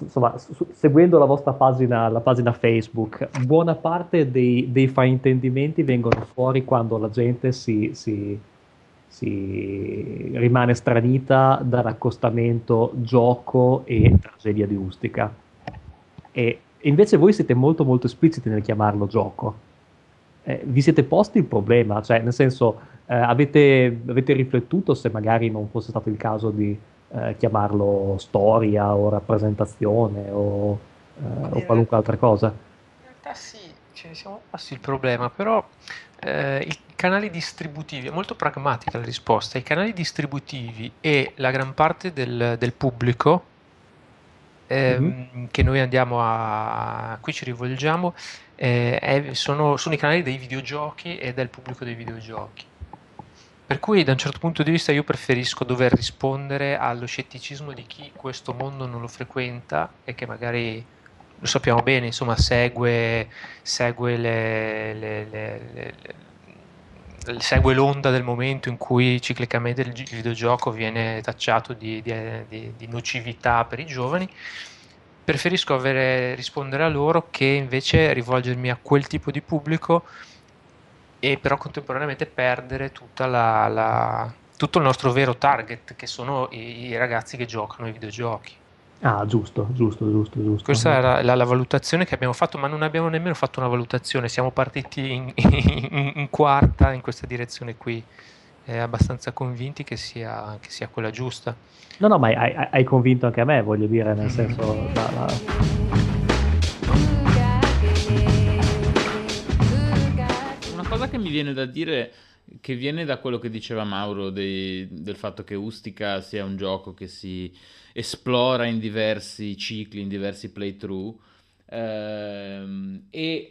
insomma, su, seguendo la vostra pagina, la pagina Facebook, buona parte dei, dei fraintendimenti vengono fuori quando la gente si, si, si rimane stranita dall'accostamento gioco e tragedia di Ustica. E invece voi siete molto molto espliciti nel chiamarlo gioco. Eh, vi siete posti il problema? Cioè, nel senso, eh, avete, avete riflettuto se magari non fosse stato il caso di... Eh, chiamarlo storia o rappresentazione o, eh, o qualunque altra cosa? In realtà sì, ce ne siamo passi il problema, però eh, i canali distributivi, è molto pragmatica la risposta, i canali distributivi e la gran parte del, del pubblico eh, mm-hmm. che noi andiamo a, a cui ci rivolgiamo eh, è, sono, sono i canali dei videogiochi e del pubblico dei videogiochi. Per cui da un certo punto di vista io preferisco dover rispondere allo scetticismo di chi questo mondo non lo frequenta e che magari, lo sappiamo bene, insomma segue, segue, le, le, le, le, le, segue l'onda del momento in cui ciclicamente il, il videogioco viene tacciato di, di, di, di nocività per i giovani. Preferisco avere, rispondere a loro che invece rivolgermi a quel tipo di pubblico, e però contemporaneamente perdere tutta la, la, tutto il nostro vero target, che sono i, i ragazzi che giocano ai videogiochi. Ah, giusto, giusto, giusto, giusto. Questa è la, la, la valutazione che abbiamo fatto, ma non abbiamo nemmeno fatto una valutazione, siamo partiti in, in, in quarta in questa direzione qui, eh, abbastanza convinti che sia, che sia quella giusta. No, no, ma hai, hai, hai convinto anche a me, voglio dire, nel senso... La, la... che mi viene da dire, che viene da quello che diceva Mauro dei, del fatto che Ustica sia un gioco che si esplora in diversi cicli, in diversi playthrough, ehm, e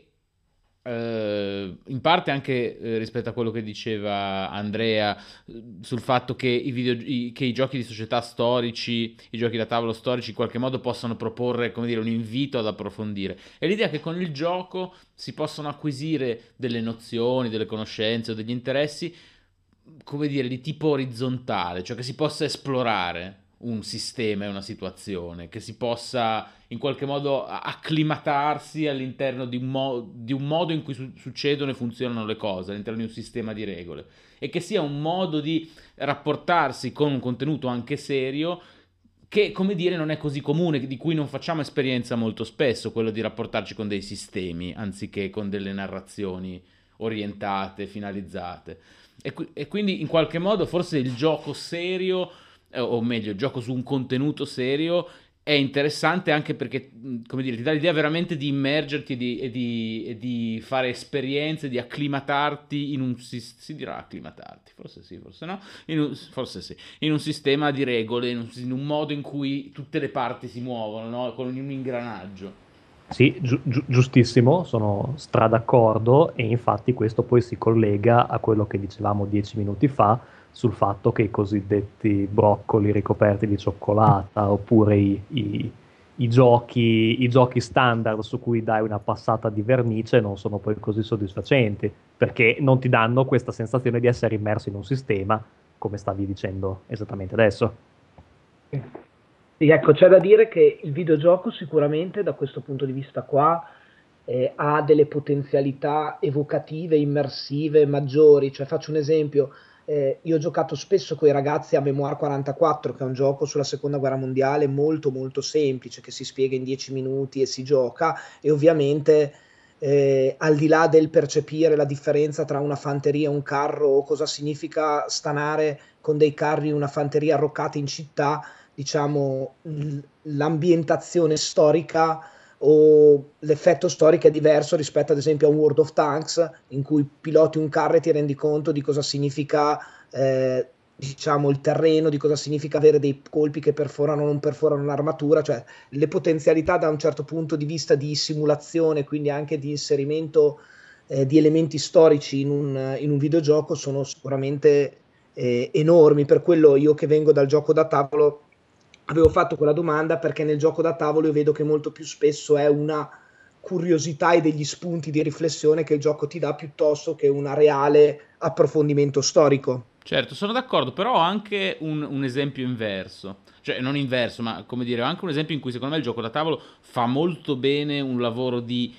eh, in parte anche eh, rispetto a quello che diceva Andrea sul fatto che i, video, i, che i giochi di società storici, i giochi da tavolo storici in qualche modo possono proporre, come dire, un invito ad approfondire, e l'idea che con il gioco si possono acquisire delle nozioni, delle conoscenze o degli interessi, come dire, di tipo orizzontale, cioè che si possa esplorare un sistema e una situazione, che si possa in qualche modo acclimatarsi all'interno di un, mo- di un modo in cui su- succedono e funzionano le cose, all'interno di un sistema di regole, e che sia un modo di rapportarsi con un contenuto anche serio, che, come dire, non è così comune, di cui non facciamo esperienza molto spesso, quello di rapportarci con dei sistemi, anziché con delle narrazioni orientate, finalizzate. E, qui- e quindi, in qualche modo, forse il gioco serio, eh, o meglio, il gioco su un contenuto serio, è interessante anche perché, come dire, ti dà l'idea veramente di immergerti e di, e di, e di fare esperienze, di acclimatarti in un... Si, si dirà acclimatarti, forse sì, forse no, in un, forse sì, in un sistema di regole, in un, in un modo in cui tutte le parti si muovono, no? Con un ingranaggio. Sì, gi- giustissimo, sono stra d'accordo, e infatti questo poi si collega a quello che dicevamo dieci minuti fa sul fatto che i cosiddetti broccoli ricoperti di cioccolata, oppure i, i, i, giochi, i giochi standard su cui dai una passata di vernice, non sono poi così soddisfacenti, perché non ti danno questa sensazione di essere immerso in un sistema, come stavi dicendo esattamente adesso. Sì, ecco, c'è da dire che il videogioco sicuramente da questo punto di vista qua eh, ha delle potenzialità evocative, immersive, maggiori. Cioè, faccio un esempio, eh, io ho giocato spesso con i ragazzi a Memoir quarantaquattro, che è un gioco sulla seconda guerra mondiale molto molto semplice, che si spiega in dieci minuti e si gioca, e ovviamente eh, al di là del percepire la differenza tra una fanteria e un carro, o cosa significa stanare con dei carri una fanteria arroccata in città, diciamo l'ambientazione storica o l'effetto storico è diverso rispetto ad esempio a un World of Tanks, in cui piloti un carro e ti rendi conto di cosa significa eh, diciamo il terreno, di cosa significa avere dei colpi che perforano o non perforano l'armatura, cioè le potenzialità da un certo punto di vista di simulazione, quindi anche di inserimento eh, di elementi storici in un, in un videogioco sono sicuramente eh, enormi. Per quello io, che vengo dal gioco da tavolo, avevo fatto quella domanda, perché nel gioco da tavolo io vedo che molto più spesso è una curiosità e degli spunti di riflessione che il gioco ti dà, piuttosto che un reale approfondimento storico. Certo, sono d'accordo, però ho anche un, un esempio inverso, cioè non inverso, ma come dire, ho anche un esempio in cui secondo me il gioco da tavolo fa molto bene un lavoro di,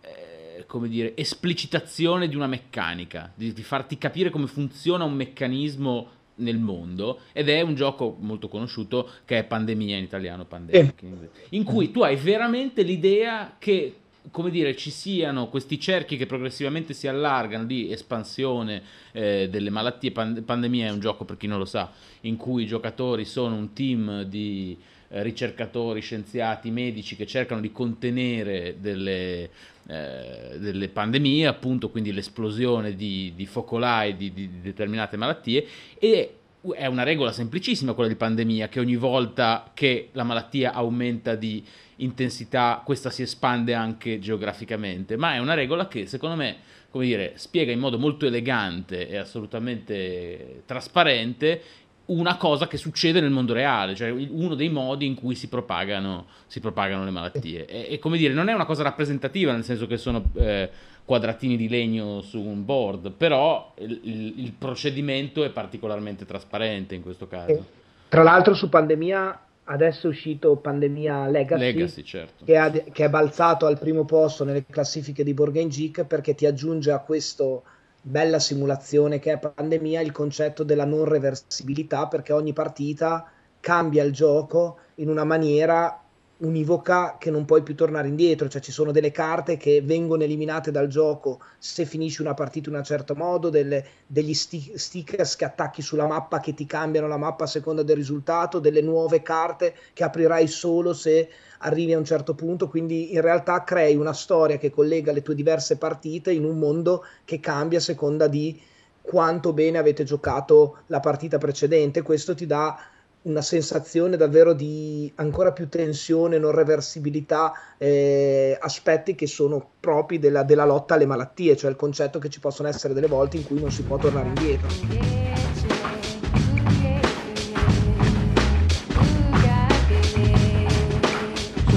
eh, come dire, esplicitazione di una meccanica, di, di farti capire come funziona un meccanismo nel mondo, ed è un gioco molto conosciuto che è Pandemia in italiano, Pandemic, eh. in cui tu hai veramente l'idea che, come dire, ci siano questi cerchi che progressivamente si allargano di espansione eh, delle malattie. Pand- pandemia è un gioco, per chi non lo sa, in cui i giocatori sono un team di eh, ricercatori, scienziati, medici che cercano di contenere delle, eh, delle pandemie, appunto, quindi l'esplosione di, di focolai di, di determinate malattie. E è una regola semplicissima quella di Pandemia, che ogni volta che la malattia aumenta di intensità, questa si espande anche geograficamente, ma è una regola che secondo me, come dire, spiega in modo molto elegante e assolutamente trasparente una cosa che succede nel mondo reale, cioè uno dei modi in cui si propagano, si propagano le malattie. E, e come dire, non è una cosa rappresentativa, nel senso che sono eh, quadratini di legno su un board, però il, il, il procedimento è particolarmente trasparente in questo caso. E, tra l'altro, su Pandemia adesso è uscito Pandemia Legacy, Legacy certo. che, ha, che è balzato al primo posto nelle classifiche di BoardGameGeek, perché ti aggiunge a questo bella simulazione che è Pandemia il concetto della non reversibilità, perché ogni partita cambia il gioco in una maniera univoca che non puoi più tornare indietro, cioè ci sono delle carte che vengono eliminate dal gioco se finisci una partita in un certo modo, delle, degli sti- stickers che attacchi sulla mappa che ti cambiano la mappa a seconda del risultato, delle nuove carte che aprirai solo se arrivi a un certo punto, quindi in realtà crei una storia che collega le tue diverse partite in un mondo che cambia a seconda di quanto bene avete giocato la partita precedente. Questo ti dà una sensazione davvero di ancora più tensione, non reversibilità, eh, aspetti che sono propri della, della lotta alle malattie, cioè il concetto che ci possono essere delle volte in cui non si può tornare indietro.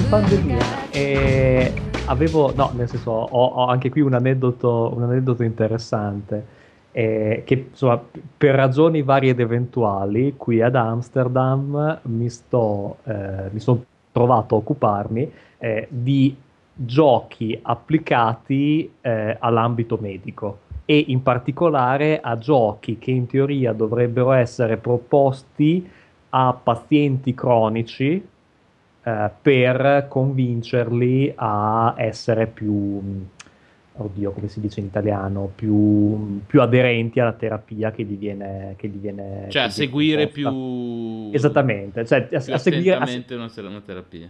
Pandemia e avevo, no, nel senso, ho, ho anche qui un aneddoto, un aneddoto interessante eh, che insomma, per ragioni varie ed eventuali, qui ad Amsterdam mi sto eh, mi sono trovato a occuparmi eh, di giochi applicati eh, all'ambito medico, e in particolare a giochi che in teoria dovrebbero essere proposti a pazienti cronici per convincerli a essere più, oddio come si dice in italiano, più, più aderenti alla terapia che gli viene, che gli viene cioè che a viene seguire proposta. Più esattamente, cioè più a, a seguire attentamente a, una terapia,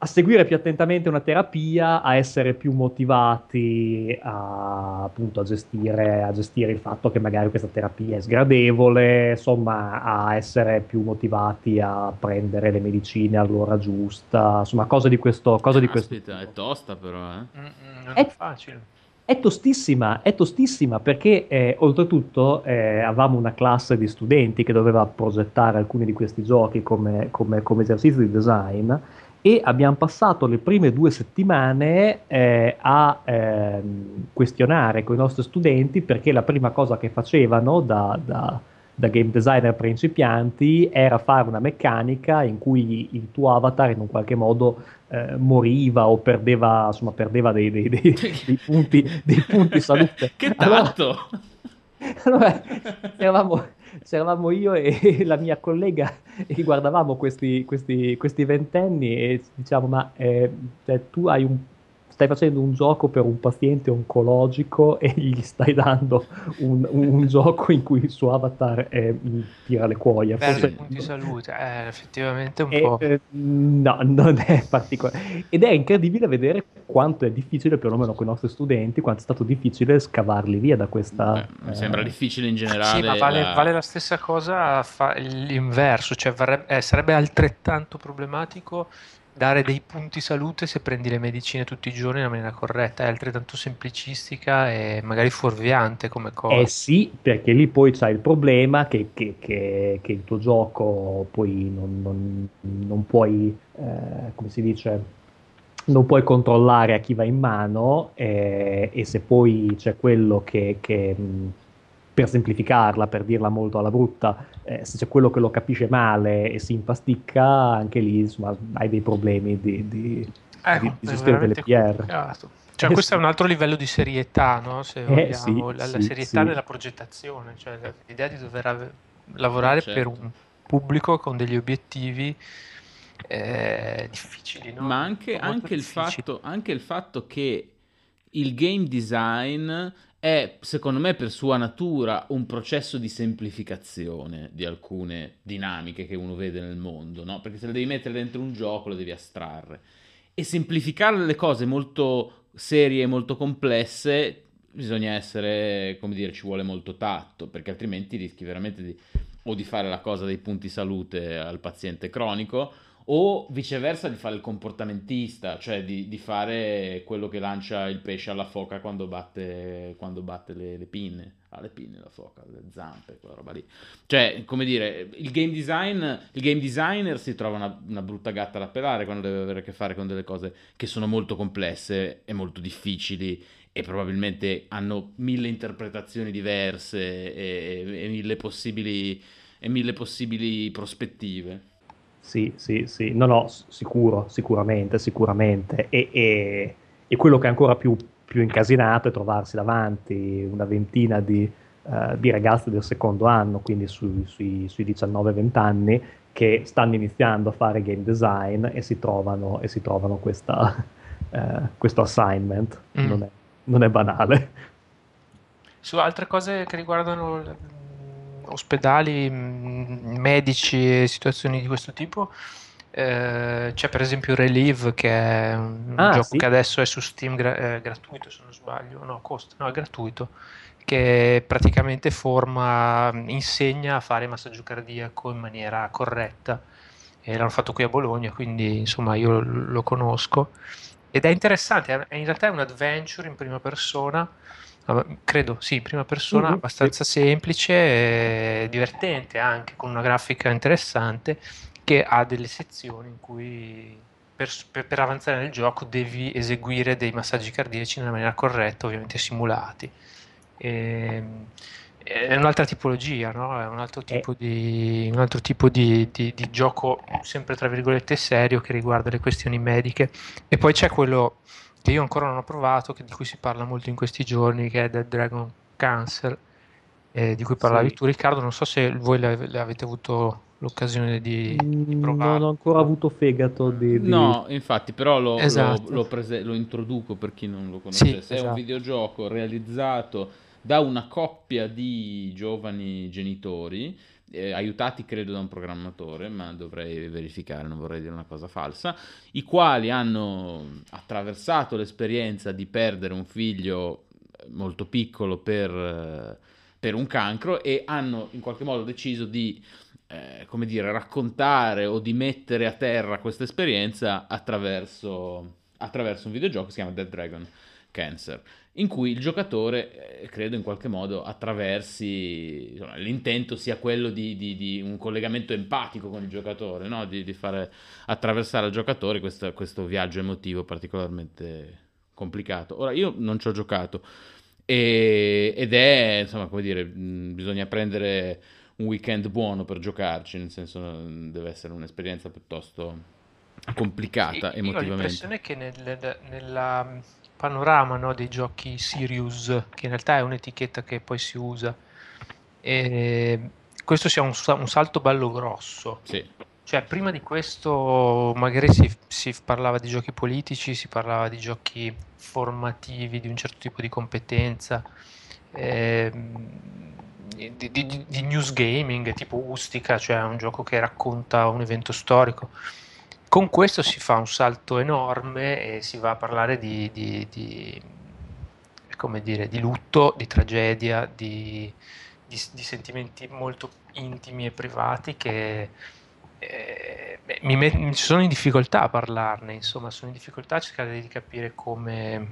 a seguire più attentamente una terapia, a essere più motivati a, appunto, a gestire, a gestire il fatto che magari questa terapia è sgradevole, insomma a essere più motivati a prendere le medicine all'ora giusta, insomma cose di questo, cose di questo. Aspetta, è tosta però, eh? Mm-mm, non è, è facile. È tostissima, è tostissima perché eh, oltretutto eh, avevamo una classe di studenti che doveva progettare alcuni di questi giochi come, come, come esercizio di design, e abbiamo passato le prime due settimane eh, a eh, questionare con i nostri studenti, perché la prima cosa che facevano da, da, da game designer principianti era fare una meccanica in cui il tuo avatar in un qualche modo eh, moriva o perdeva, insomma, perdeva dei, dei, dei, dei punti, dei punti salute. Che tanto! Allora, allora eravamo... c'eravamo io e la mia collega e guardavamo questi, questi, questi ventenni e diciamo, ma eh, cioè, tu hai un, stai facendo un gioco per un paziente oncologico e gli stai dando un, un gioco in cui il suo avatar è, tira le cuoia. Beh, forse di salute, eh, effettivamente un e, po'. Eh, no, non è particolare. Ed è incredibile vedere quanto è difficile, perlomeno con i nostri studenti, quanto è stato difficile scavarli via da questa... Beh, mi sembra eh... difficile in generale. Sì, ma vale la, vale la stessa cosa fa l'inverso, cioè varrebbe, eh, sarebbe altrettanto problematico dare dei punti salute se prendi le medicine tutti i giorni in maniera corretta, è altrettanto semplicistica e magari fuorviante come cosa. Eh sì, perché lì poi c'è il problema che, che, che, che il tuo gioco poi non, non, non puoi, eh, come si dice, non puoi controllare a chi va in mano, eh, e se poi c'è quello che... che per semplificarla, per dirla molto alla brutta, eh, se c'è quello che lo capisce male e si impasticca, anche lì insomma hai dei problemi di, di, ecco, di, di gestione delle P R. Cioè, questo è un altro livello di serietà, no? Se vogliamo, eh, sì, la, sì, la serietà sì. della progettazione, cioè l'idea di dover ave- lavorare certo. per un pubblico con degli obiettivi eh, difficili, no? Ma anche, anche, il fatto, anche il fatto che il game design è, secondo me, per sua natura un processo di semplificazione di alcune dinamiche che uno vede nel mondo, no? Perché se le devi mettere dentro un gioco, le devi astrarre. E semplificare le cose molto serie e molto complesse bisogna essere, come dire, ci vuole molto tatto, perché altrimenti rischi veramente di, o di fare la cosa dei punti salute al paziente cronico, o viceversa di fare il comportamentista, cioè di, di fare quello che lancia il pesce alla foca quando batte, quando batte le, le pinne, ha ah, le pinne la foca, le zampe, quella roba lì. Cioè, come dire, il game design, il game designer si trova una, una brutta gatta da pelare quando deve avere a che fare con delle cose che sono molto complesse e molto difficili e probabilmente hanno mille interpretazioni diverse e, e mille possibili e mille possibili prospettive. Sì, sì, sì, no, no, sicuro, sicuramente, sicuramente. E, e, e quello che è ancora più, più incasinato è trovarsi davanti una ventina di, uh, di ragazzi del secondo anno, quindi su, sui, sui diciannove venti anni, che stanno iniziando a fare game design e si trovano, e si trovano questa, uh, questo assignment. Mm. Non è, non è banale. Su altre cose che riguardano... Le... ospedali, medici e situazioni di questo tipo, eh, c'è per esempio Relive, che è un ah, gioco sì. che adesso è su Steam gra- eh, gratuito, se non sbaglio, no, costa, no, è gratuito, che praticamente forma, insegna a fare massaggio cardiaco in maniera corretta, e l'hanno fatto qui a Bologna, quindi insomma io lo conosco ed è interessante, è in realtà è un adventure in prima persona, credo, sì, in prima persona, mm-hmm. abbastanza semplice e divertente, anche con una grafica interessante, che ha delle sezioni in cui per, per, per avanzare nel gioco devi eseguire dei massaggi cardiaci nella maniera corretta, ovviamente simulati. E, è un'altra tipologia, no? È un altro tipo, eh. di, un altro tipo di, di, di gioco, sempre tra virgolette serio, che riguarda le questioni mediche. E poi c'è quello che io ancora non ho provato, che di cui si parla molto in questi giorni, che è Dead Dragon Cancer, eh, di cui parlavi sì. tu, Riccardo. Non so se voi le, le avete avuto l'occasione di, di provare. Non ho ancora avuto fegato di, di... no, infatti, però lo, esatto. lo, lo, prese- lo introduco per chi non lo conoscesse. Sì, esatto. È un videogioco realizzato da una coppia di giovani genitori, eh, aiutati credo da un programmatore, ma dovrei verificare, non vorrei dire una cosa falsa, i quali hanno attraversato l'esperienza di perdere un figlio molto piccolo per, per un cancro, e hanno in qualche modo deciso di eh, come dire, raccontare o di mettere a terra questa esperienza attraverso, attraverso un videogioco che si chiama Dead Dragon Cancer, in cui il giocatore, eh, credo in qualche modo, attraversi, insomma, l'intento sia quello di, di, di un collegamento empatico con il giocatore, no? Di, di fare attraversare al giocatore questo, questo viaggio emotivo particolarmente complicato. Ora, io non ci ho giocato, e, ed è, insomma, come dire, mh, bisogna prendere un weekend buono per giocarci, nel senso mh, deve essere un'esperienza piuttosto complicata sì, emotivamente. Io ho l'impressione che nel, nella... panorama, no, dei giochi serious, che in realtà è un'etichetta che poi si usa, e questo sia un, un salto bello grosso, sì. Cioè, prima di questo magari si, si parlava di giochi politici, si parlava di giochi formativi, di un certo tipo di competenza, eh, di, di, di news gaming, tipo Ustica, cioè un gioco che racconta un evento storico. Con questo si fa un salto enorme e si va a parlare di, di, di, come dire, di lutto, di tragedia, di, di, di sentimenti molto intimi e privati che... Eh, beh, mi met- sono in difficoltà a parlarne, insomma, sono in difficoltà a cercare di capire come,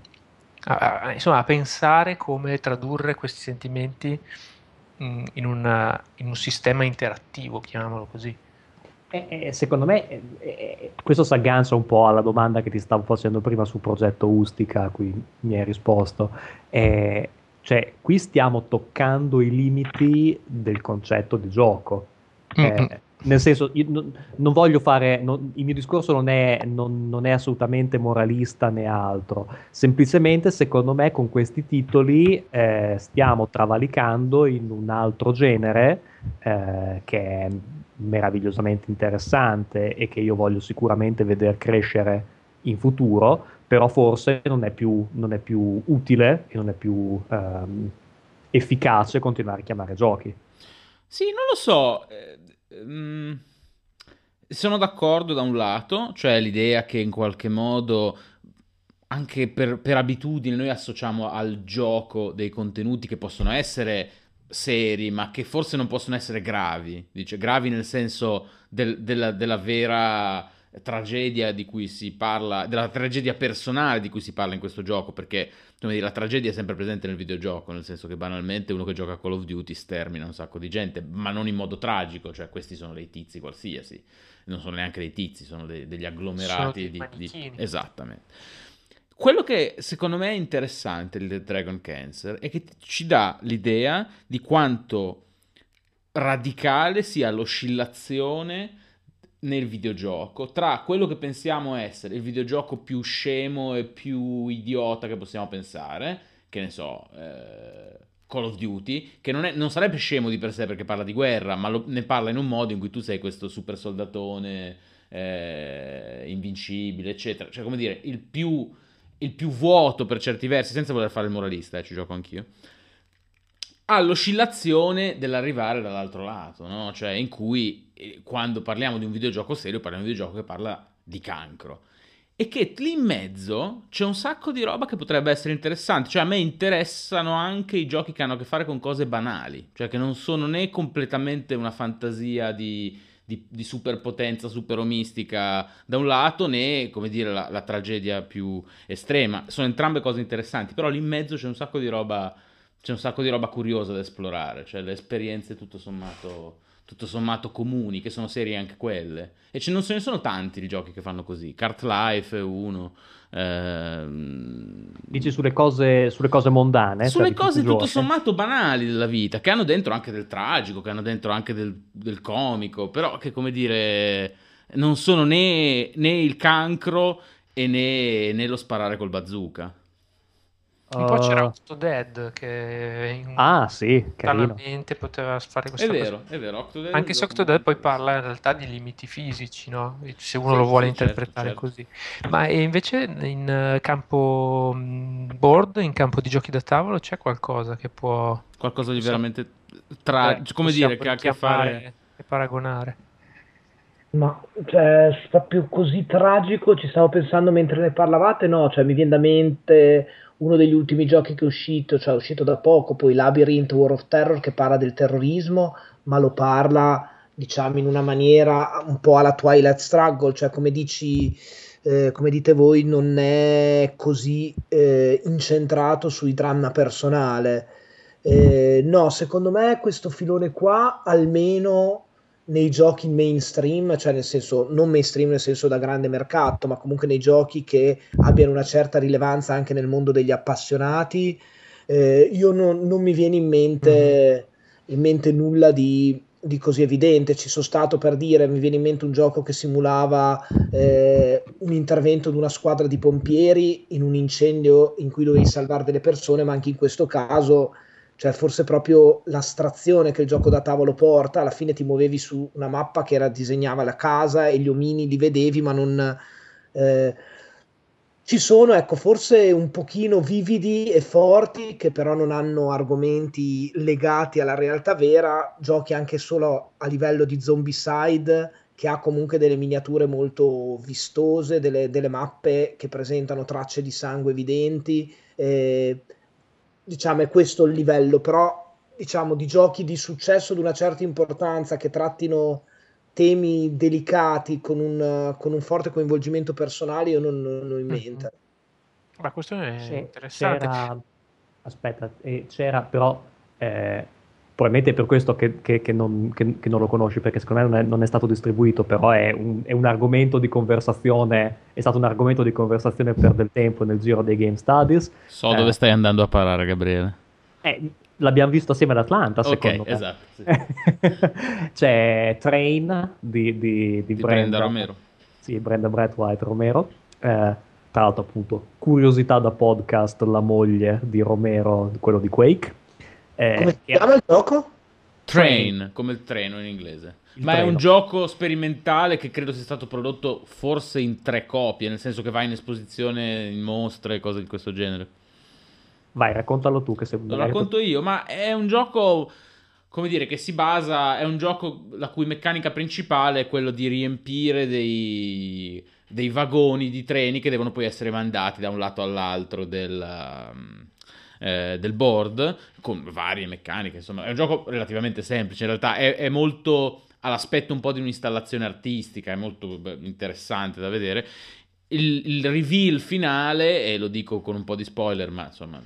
a, a, insomma, a pensare come tradurre questi sentimenti mh, in, una, in un sistema interattivo, chiamiamolo così. Eh, eh, secondo me eh, eh, questo si aggancia un po' alla domanda che ti stavo facendo prima sul progetto Ustica, a cui mi hai risposto. Eh, cioè, qui stiamo toccando i limiti del concetto di gioco. Eh, mm-hmm. Nel senso, io non, non voglio fare, non, il mio discorso non è, non, non è assolutamente moralista né altro, semplicemente secondo me con questi titoli eh, stiamo travalicando in un altro genere eh, che è meravigliosamente interessante e che io voglio sicuramente veder crescere in futuro, però forse non è più, non è più utile e non è più ehm, efficace continuare a chiamare giochi. Sì, non lo so... Mm, sono d'accordo da un lato, cioè l'idea che in qualche modo anche per, per abitudine noi associamo al gioco dei contenuti che possono essere seri ma che forse non possono essere gravi, dice, gravi nel senso del, della, della vera tragedia di cui si parla, della tragedia personale di cui si parla in questo gioco, perché come dire, la tragedia è sempre presente nel videogioco, nel senso che banalmente uno che gioca a Call of Duty stermina un sacco di gente, ma non in modo tragico, cioè questi sono dei tizi qualsiasi, non sono neanche dei tizi, sono dei, degli agglomerati di, di... Esattamente. Quello che secondo me è interessante di The Dragon Cancer è che ci dà l'idea di quanto radicale sia l'oscillazione nel videogioco, tra quello che pensiamo essere il videogioco più scemo e più idiota che possiamo pensare, che ne so, eh, Call of Duty, che non, è, non sarebbe scemo di per sé perché parla di guerra, ma lo, ne parla in un modo in cui tu sei questo super soldatone eh, invincibile, eccetera. Cioè, come dire, il più, il più vuoto per certi versi, senza voler fare il moralista, eh, ci gioco anch'io, all'oscillazione dell'arrivare dall'altro lato, no? Cioè in cui eh, quando parliamo di un videogioco serio parliamo di un videogioco che parla di cancro e che lì in mezzo c'è un sacco di roba che potrebbe essere interessante, cioè a me interessano anche i giochi che hanno a che fare con cose banali, cioè che non sono né completamente una fantasia di, di, di superpotenza superomistica da un lato né come dire la, la tragedia più estrema, sono entrambe cose interessanti, però lì in mezzo c'è un sacco di roba c'è un sacco di roba curiosa da esplorare, cioè le esperienze tutto sommato, tutto sommato comuni, che sono serie anche quelle. E ce non se ne sono tanti di giochi che fanno così, Cart Life è uno. Ehm... Dici sulle cose, sulle cose mondane? Sulle cose tutto sommato banali della vita, che hanno dentro anche del tragico, che hanno dentro anche del, del comico, però che come dire non sono né, né il cancro e né, né lo sparare col bazooka. Un po' c'era Octodad che in ah, sì, talmente poteva fare questa è vero, cosa. È vero, Octodad anche se Octodad poi parla in realtà di limiti fisici, no? Se uno sì, lo vuole sì, interpretare certo, così. Certo. Ma invece in campo board, in campo di giochi da tavolo, c'è qualcosa che può qualcosa di veramente tra eh, come dire che ha a che fare e paragonare. Ma cioè, sta più così tragico, ci stavo pensando mentre ne parlavate, no? Cioè mi viene da mente uno degli ultimi giochi che è uscito, cioè è uscito da poco, poi Labyrinth War of Terror, che parla del terrorismo, ma lo parla, diciamo, in una maniera un po' alla Twilight Struggle, cioè come dici, eh, come dite voi, non è così eh, incentrato sui dramma personale. Eh, no, secondo me questo filone qua, almeno nei giochi mainstream, cioè nel senso non mainstream nel senso da grande mercato, ma comunque nei giochi che abbiano una certa rilevanza anche nel mondo degli appassionati, eh, io non, non mi viene in mente in mente nulla di, di così evidente. Ci sono stato per dire, mi viene in mente un gioco che simulava eh, un intervento di una squadra di pompieri in un incendio in cui dovevi salvare delle persone, ma anche in questo caso cioè forse proprio l'astrazione che il gioco da tavolo porta. Alla fine ti muovevi su una mappa che era, disegnava la casa e gli omini li vedevi, ma non... Eh, ci sono, ecco, forse un pochino vividi e forti, che però non hanno argomenti legati alla realtà vera, giochi anche solo a livello di Zombicide, che ha comunque delle miniature molto vistose, delle, delle mappe che presentano tracce di sangue evidenti, eh, diciamo è questo il livello, però diciamo di giochi di successo di una certa importanza che trattino temi delicati con un, con un forte coinvolgimento personale io non, non ho in mente. La questione è c'è, interessante. C'era, aspetta, c'era però eh, probabilmente è per questo che, che, che, non, che, che non lo conosci, perché secondo me non è, non è stato distribuito, però è un, è un argomento di conversazione, è stato un argomento di conversazione per del tempo nel giro dei Game Studies. So eh, dove stai andando a parare, Gabriele. Eh, L'abbiamo visto assieme ad Atlanta, secondo okay, me. Esatto, sì. C'è Train di, di, di, di Brenda, Brenda Romero. Sì, Brenda Braithwaite Romero. Eh, tra l'altro, appunto, curiosità da podcast, la moglie di Romero, quello di Quake. Eh, come si chiama il gioco? Train, Train, come il treno in inglese. Il Ma treno. È un gioco sperimentale che credo sia stato prodotto forse in tre copie, nel senso che va in esposizione, in mostre e cose di questo genere. Vai, raccontalo tu. Che se Lo racconto io, ma è un gioco, come dire, che si basa... È un gioco la cui meccanica principale è quello di riempire dei, dei vagoni di treni che devono poi essere mandati da un lato all'altro del, eh, del board, con varie meccaniche, insomma. È un gioco relativamente semplice, in realtà è, è molto... ha l'aspetto un po' di un'installazione artistica, è molto interessante da vedere. Il, il reveal finale, e lo dico con un po' di spoiler, ma insomma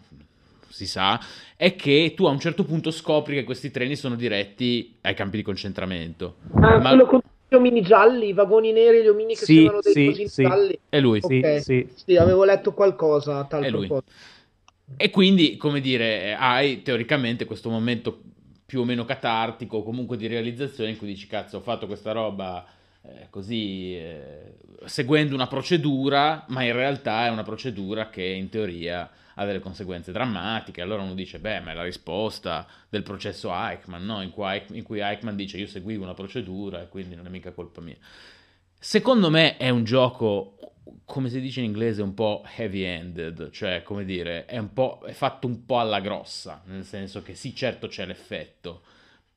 si sa, è che tu a un certo punto scopri che questi treni sono diretti ai campi di concentramento. Ah, ma... quello con gli omini gialli, i vagoni neri e gli omini che sì, sono dei sì, cosini sì. gialli. È lui, okay. sì, sì. Sì, avevo letto qualcosa a tal proposito. E quindi, come dire, hai teoricamente questo momento più o meno catartico, comunque di realizzazione, in cui dici, cazzo, ho fatto questa roba... Eh, così eh, seguendo una procedura, ma in realtà è una procedura che in teoria ha delle conseguenze drammatiche. Allora uno dice, beh, ma è la risposta del processo Eichmann, no? in, cui, in cui Eichmann dice io seguivo una procedura e quindi non è mica colpa mia. Secondo me è un gioco, come si dice in inglese, un po' heavy-handed, cioè, come dire, è, un po', è fatto un po' alla grossa, nel senso che sì, certo c'è l'effetto,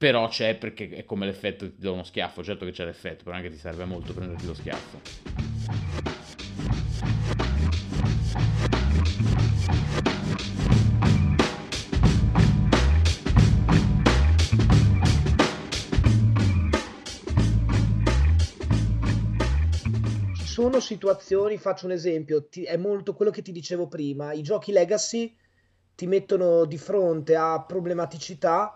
però c'è, perché è come l'effetto ti dà uno schiaffo, certo che c'è l'effetto, però anche ti serve molto prenderti lo schiaffo. Ci sono situazioni, faccio un esempio, ti, è molto quello che ti dicevo prima, i giochi legacy ti mettono di fronte a problematicità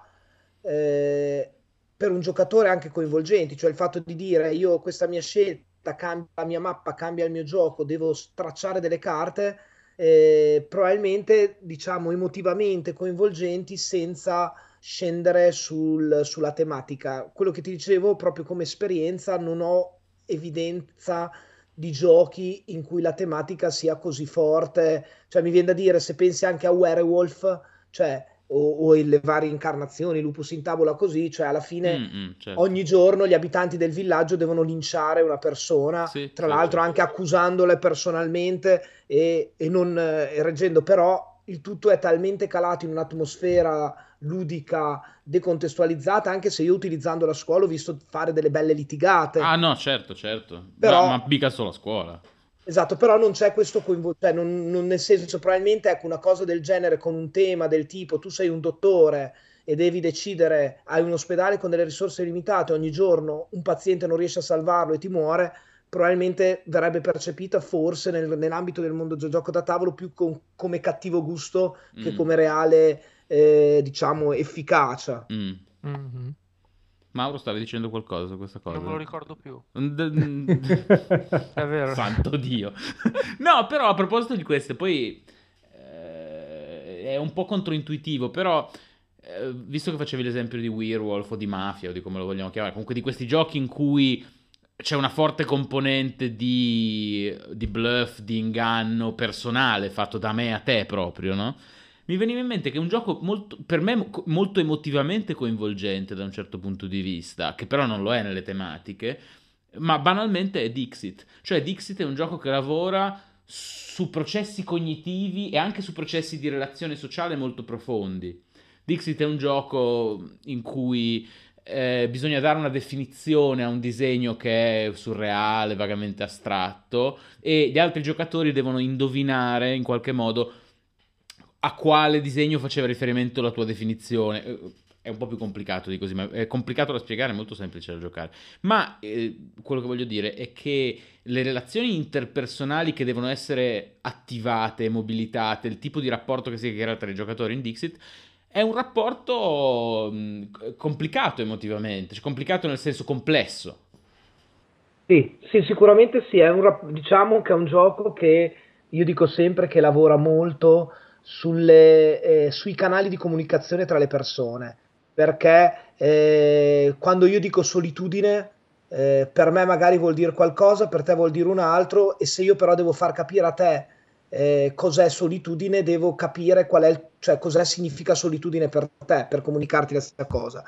Eh, per un giocatore anche coinvolgenti, cioè il fatto di dire io questa mia scelta cambia la mia mappa, cambia il mio gioco, devo stracciare delle carte, eh, probabilmente diciamo emotivamente coinvolgenti senza scendere sul, sulla tematica. Quello che ti dicevo, proprio come esperienza non ho evidenza di giochi in cui la tematica sia così forte, cioè mi viene da dire, se pensi anche a Werewolf, cioè O, o le varie incarnazioni, Lupus in Tabula, così, cioè alla fine mm-hmm, certo. ogni giorno gli abitanti del villaggio devono linciare una persona, sì, tra certo. l'altro anche accusandole personalmente e, e non e reggendo, però il tutto è talmente calato in un'atmosfera ludica decontestualizzata, anche se io utilizzando la scuola ho visto fare delle belle litigate. Ah no, certo, certo, però, ma, ma mica solo a scuola. Esatto, però non c'è questo coinvolgimento, non, non nel senso, probabilmente ecco una cosa del genere con un tema del tipo tu sei un dottore e devi decidere, hai un ospedale con delle risorse limitate, ogni giorno un paziente non riesce a salvarlo e ti muore, probabilmente verrebbe percepita forse nel, nell'ambito del mondo del gioco da tavolo più con, come cattivo gusto mm. che come reale, eh, diciamo, efficacia. Mm. Mm-hmm. Mauro, stavi dicendo qualcosa su questa cosa? Non me lo ricordo più. È vero. Santo Dio. No, però a proposito di queste, poi eh, è un po' controintuitivo, però eh, visto che facevi l'esempio di Werewolf o di Mafia o di come lo vogliamo chiamare, comunque di questi giochi in cui c'è una forte componente di, di bluff, di inganno personale fatto da me a te proprio, no? mi veniva in mente che è un gioco molto, per me molto emotivamente coinvolgente da un certo punto di vista, che però non lo è nelle tematiche, ma banalmente è Dixit. Cioè Dixit è un gioco che lavora su processi cognitivi e anche su processi di relazione sociale molto profondi. Dixit è un gioco in cui eh, bisogna dare una definizione a un disegno che è surreale, vagamente astratto, e gli altri giocatori devono indovinare in qualche modo a quale disegno faceva riferimento la tua definizione. È un po' più complicato di così, ma è complicato da spiegare, è molto semplice da giocare. Ma eh, quello che voglio dire è che le relazioni interpersonali che devono essere attivate, mobilitate, il tipo di rapporto che si crea tra i giocatori in Dixit è un rapporto mh, complicato emotivamente, cioè complicato nel senso complesso. Sì, sì, sicuramente sì, è un, diciamo che è un gioco che io dico sempre che lavora molto sulle, eh, sui canali di comunicazione tra le persone. Perché eh, quando io dico solitudine, eh, per me magari vuol dire qualcosa, per te vuol dire un altro, e se io però devo far capire a te eh, cos'è solitudine, devo capire qual è il, cioè cos'è significa solitudine per te, per comunicarti la stessa cosa.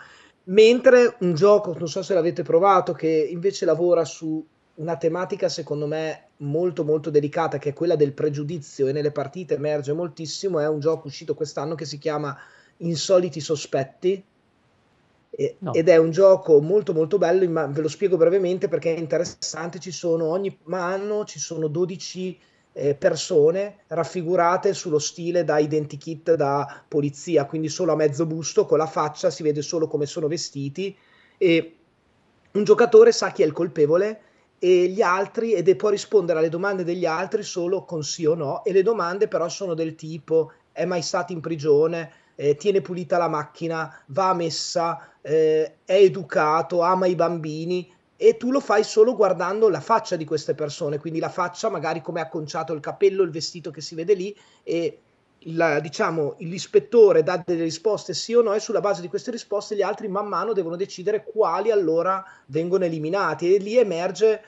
Mentre un gioco, non so se l'avete provato, che invece lavora su una tematica secondo me molto molto delicata, che è quella del pregiudizio, e nelle partite emerge moltissimo, è un gioco uscito quest'anno che si chiama Insoliti Sospetti. No. Ed è un gioco molto molto bello, ma ve lo spiego brevemente perché è interessante. Ci sono ogni anno ci sono dodici eh, persone raffigurate sullo stile da identikit da polizia, quindi solo a mezzo busto, con la faccia, si vede solo come sono vestiti, e un giocatore sa chi è il colpevole e gli altri, ed è, può rispondere alle domande degli altri solo con sì o no, e le domande però sono del tipo: è mai stato in prigione? Eh, tiene pulita la macchina, va a messa, eh, è educato, ama i bambini, e tu lo fai solo guardando la faccia di queste persone, quindi la faccia, magari come è acconciato il capello, il vestito che si vede lì, e la, diciamo, l'ispettore dà delle risposte sì o no, e sulla base di queste risposte gli altri man mano devono decidere quali allora vengono eliminati, e lì emerge,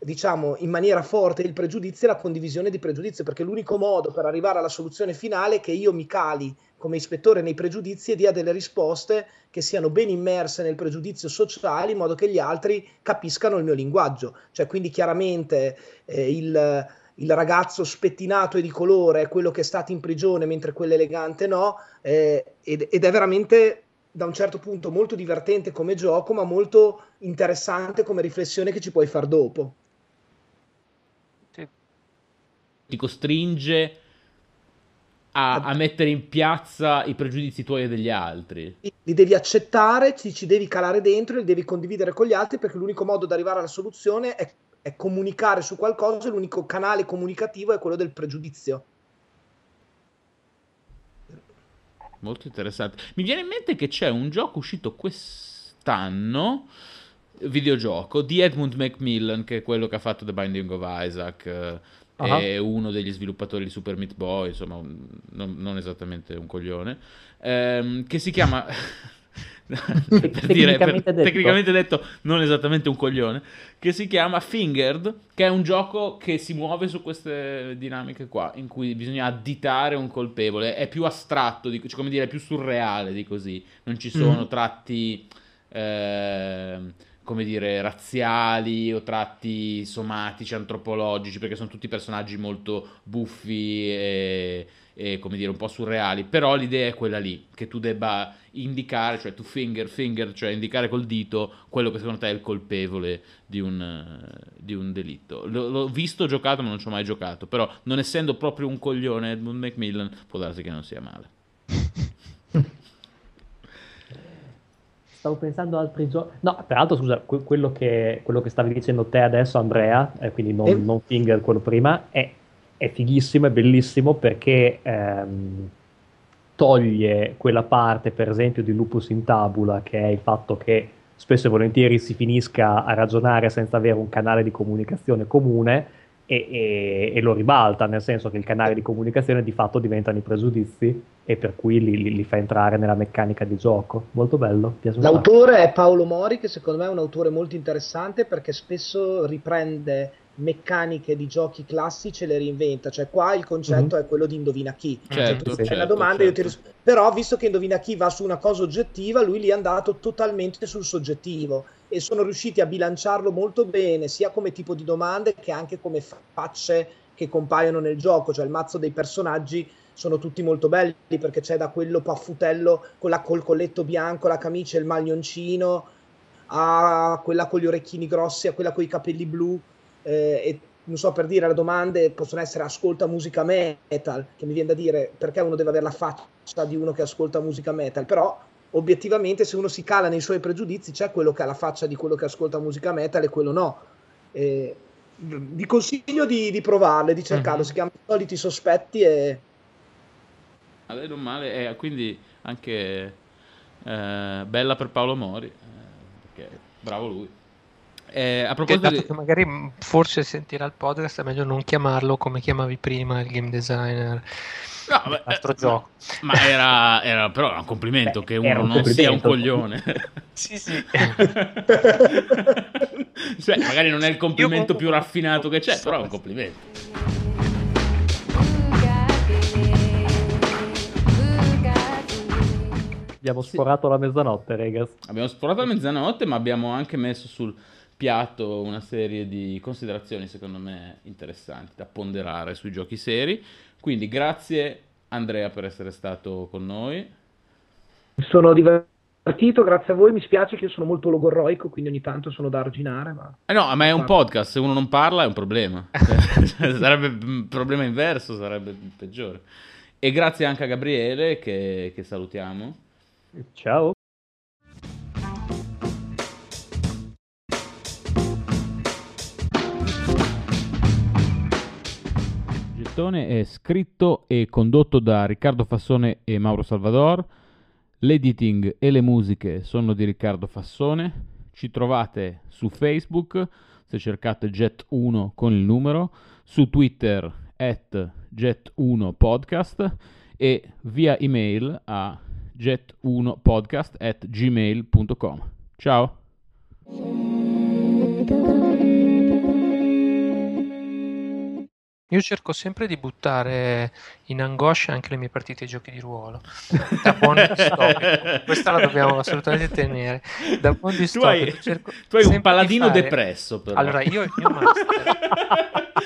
diciamo, in maniera forte il pregiudizio e la condivisione di pregiudizio, perché l'unico modo per arrivare alla soluzione finale è che io mi cali come ispettore nei pregiudizi e dia delle risposte che siano ben immerse nel pregiudizio sociale, in modo che gli altri capiscano il mio linguaggio. Cioè, quindi chiaramente eh, il, il ragazzo spettinato e di colore è quello che è stato in prigione, mentre quello elegante no, eh, ed, ed è veramente, da un certo punto, molto divertente come gioco, ma molto interessante come riflessione che ci puoi far dopo. Sì. Ti costringe A, a mettere in piazza i pregiudizi tuoi e degli altri. Li devi accettare, ci, ci devi calare dentro, li devi condividere con gli altri, perché l'unico modo di arrivare alla soluzione è, è comunicare su qualcosa, e l'unico canale comunicativo è quello del pregiudizio. Molto interessante. Mi viene in mente che c'è un gioco uscito quest'anno, videogioco, di Edmund McMillan, che è quello che ha fatto The Binding of Isaac. Uh-huh. È uno degli sviluppatori di Super Meat Boy, insomma, non, non esattamente un coglione, ehm, che si chiama per Tec- dire, tecnicamente, per, detto. tecnicamente detto non esattamente un coglione, che si chiama Fingered, che è un gioco che si muove su queste dinamiche qua, in cui bisogna additare un colpevole. È più astratto, di, cioè, come dire, è più surreale di così, non ci sono mm. tratti eh, come dire, razziali o tratti somatici, antropologici, perché sono tutti personaggi molto buffi e, e, come dire, un po' surreali. Però l'idea è quella lì, che tu debba indicare, cioè tu finger, finger, cioè indicare col dito quello che secondo te è il colpevole di un, di un delitto. L- l'ho visto, giocato, ma non ci ho mai giocato. Però, non essendo proprio un coglione Edmund McMillan, può darsi che non sia male. Stavo pensando a altri giochi. No, peraltro, scusa, que- quello, che, quello che stavi dicendo te adesso, Andrea, eh, quindi non, eh. non Finger, quello prima, è, è fighissimo, è bellissimo, perché ehm, toglie quella parte, per esempio, di Lupus in Tabula, che è il fatto che spesso e volentieri si finisca a ragionare senza avere un canale di comunicazione comune, e, e, e lo ribalta, nel senso che il canale di comunicazione di fatto diventano i pregiudizi, e per cui li, li, li fa entrare nella meccanica di gioco. Molto bello, piace. L'autore è Paolo Mori, che secondo me è un autore molto interessante, perché spesso riprende meccaniche di giochi classici le reinventa, cioè qua il concetto mm-hmm. è quello di indovina chi, certo, cioè, tu sì, una domanda, certo. io ti rispondo, però visto che indovina chi va su una cosa oggettiva, lui lì è andato totalmente sul soggettivo e sono riusciti a bilanciarlo molto bene sia come tipo di domande che anche come facce che compaiono nel gioco, cioè il mazzo dei personaggi sono tutti molto belli perché c'è da quello paffutello con la, col colletto bianco, la camicia e il maglioncino, a quella con gli orecchini grossi, a quella con i capelli blu. Eh, e non so, per dire, le domande possono essere ascolta musica metal, che mi viene da dire perché uno deve avere la faccia di uno che ascolta musica metal, però obiettivamente se uno si cala nei suoi pregiudizi c'è quello che ha la faccia di quello che ascolta musica metal e quello no. Eh, vi consiglio di, di provarle, di cercarlo, uh-huh. si chiama Insoliti Sospetti e... Allora, non male, eh, quindi anche eh, bella per Paolo Mori, eh, perché bravo lui. Eh, a proposito di... magari forse sentirà il podcast, è meglio non chiamarlo come chiamavi prima il game designer, no, beh, altro eh, gioco. Ma era, era però un complimento, beh, che uno un non sia un coglione. Sì, sì. Cioè, magari non è il complimento Io più con... raffinato che c'è, so, però è un complimento. Abbiamo sforato sì. la mezzanotte, ragazzi. Abbiamo sforato la mezzanotte, ma abbiamo anche messo sul piatto una serie di considerazioni secondo me interessanti da ponderare sui giochi seri, quindi grazie Andrea per essere stato con noi. Sono divertito, grazie a voi, mi spiace che io sono molto logorroico, quindi ogni tanto sono da arginare, ma... Eh no, ma è un podcast, se uno non parla è un problema. Sarebbe un problema inverso, sarebbe peggiore. E grazie anche a Gabriele che, che salutiamo. Ciao. Gettone è scritto e condotto da Riccardo Fassone e Mauro Salvador. L'editing e le musiche sono di Riccardo Fassone. Ci trovate su Facebook se cercate Gettuno con il numero, su Twitter at Gettuno Podcast e via email a gettunopodcast at gmail punto com. Ciao. Io cerco sempre di buttare in angoscia anche le mie partite ai giochi di ruolo. Da buon distopico. Questa la dobbiamo assolutamente tenere. Da buon distopico. Tu hai, cerco tu hai un paladino fare... depresso però. Allora io il mio master.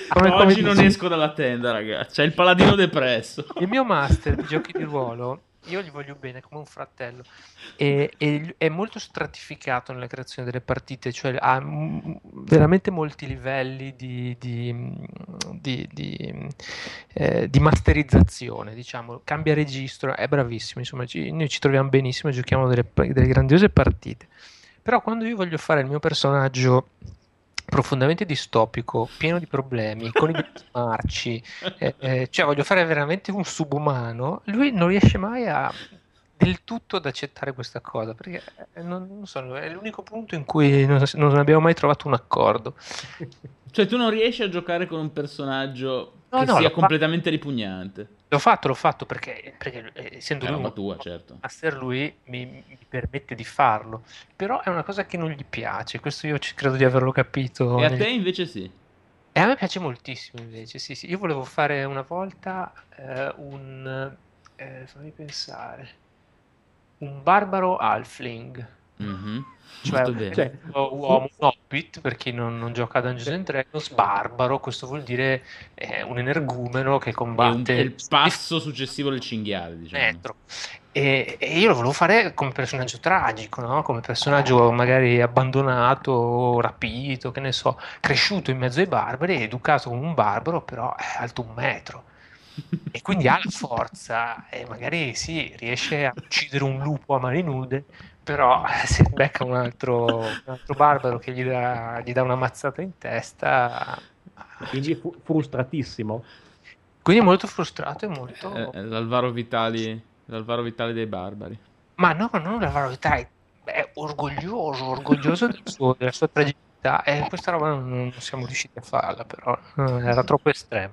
Come, come oggi non dici? Esco dalla tenda, ragazzi. C'è il paladino depresso. Il mio master di giochi di ruolo io gli voglio bene come un fratello e, e è molto stratificato nella creazione delle partite, cioè ha m- veramente molti livelli di di, di, di, eh, di masterizzazione, diciamo, cambia registro, è bravissimo, insomma ci, noi ci troviamo benissimo e giochiamo delle, delle grandiose partite, però quando io voglio fare il mio personaggio profondamente distopico, pieno di problemi, con i marci, eh, eh, cioè voglio fare veramente un subumano, lui non riesce mai a del tutto ad accettare questa cosa, perché non, non so, è l'unico punto in cui non, non abbiamo mai trovato un accordo. Cioè tu non riesci a giocare con un personaggio no, che no, sia completamente fa... ripugnante? L'ho fatto, l'ho fatto perché, perché essendo lui un tua, certo. master, lui mi, mi permette di farlo, però è una cosa che non gli piace, questo io credo di averlo capito. E nel... a te invece sì? E a me piace moltissimo invece, sì, sì. Io volevo fare una volta eh, un, eh, fammi pensare, un barbaro halfling. Mm-hmm. Cioè, bene. Cioè uomo hobbit, per chi non, non gioca a Dungeons and Dragons, barbaro, questo vuol dire eh, un energumeno che combatte. È un, è il passo successivo del cinghiale, diciamo. E, e io lo volevo fare come personaggio tragico, no? Come personaggio magari abbandonato, rapito, che ne so, cresciuto in mezzo ai barbari, educato come un barbaro, però è alto un metro. E quindi ha la forza e magari sì, riesce a uccidere un lupo a mani nude, però se becca un altro, un altro barbaro che gli dà, gli dà una mazzata in testa, quindi è frustratissimo, quindi è molto frustrato e molto eh, l'Alvaro Vitali, l'Alvaro Vitali dei barbari, ma no, non l'Alvaro Vitali, è orgoglioso orgoglioso del suo, della sua tragicità, e questa roba non, non siamo riusciti a farla, però era troppo estrema.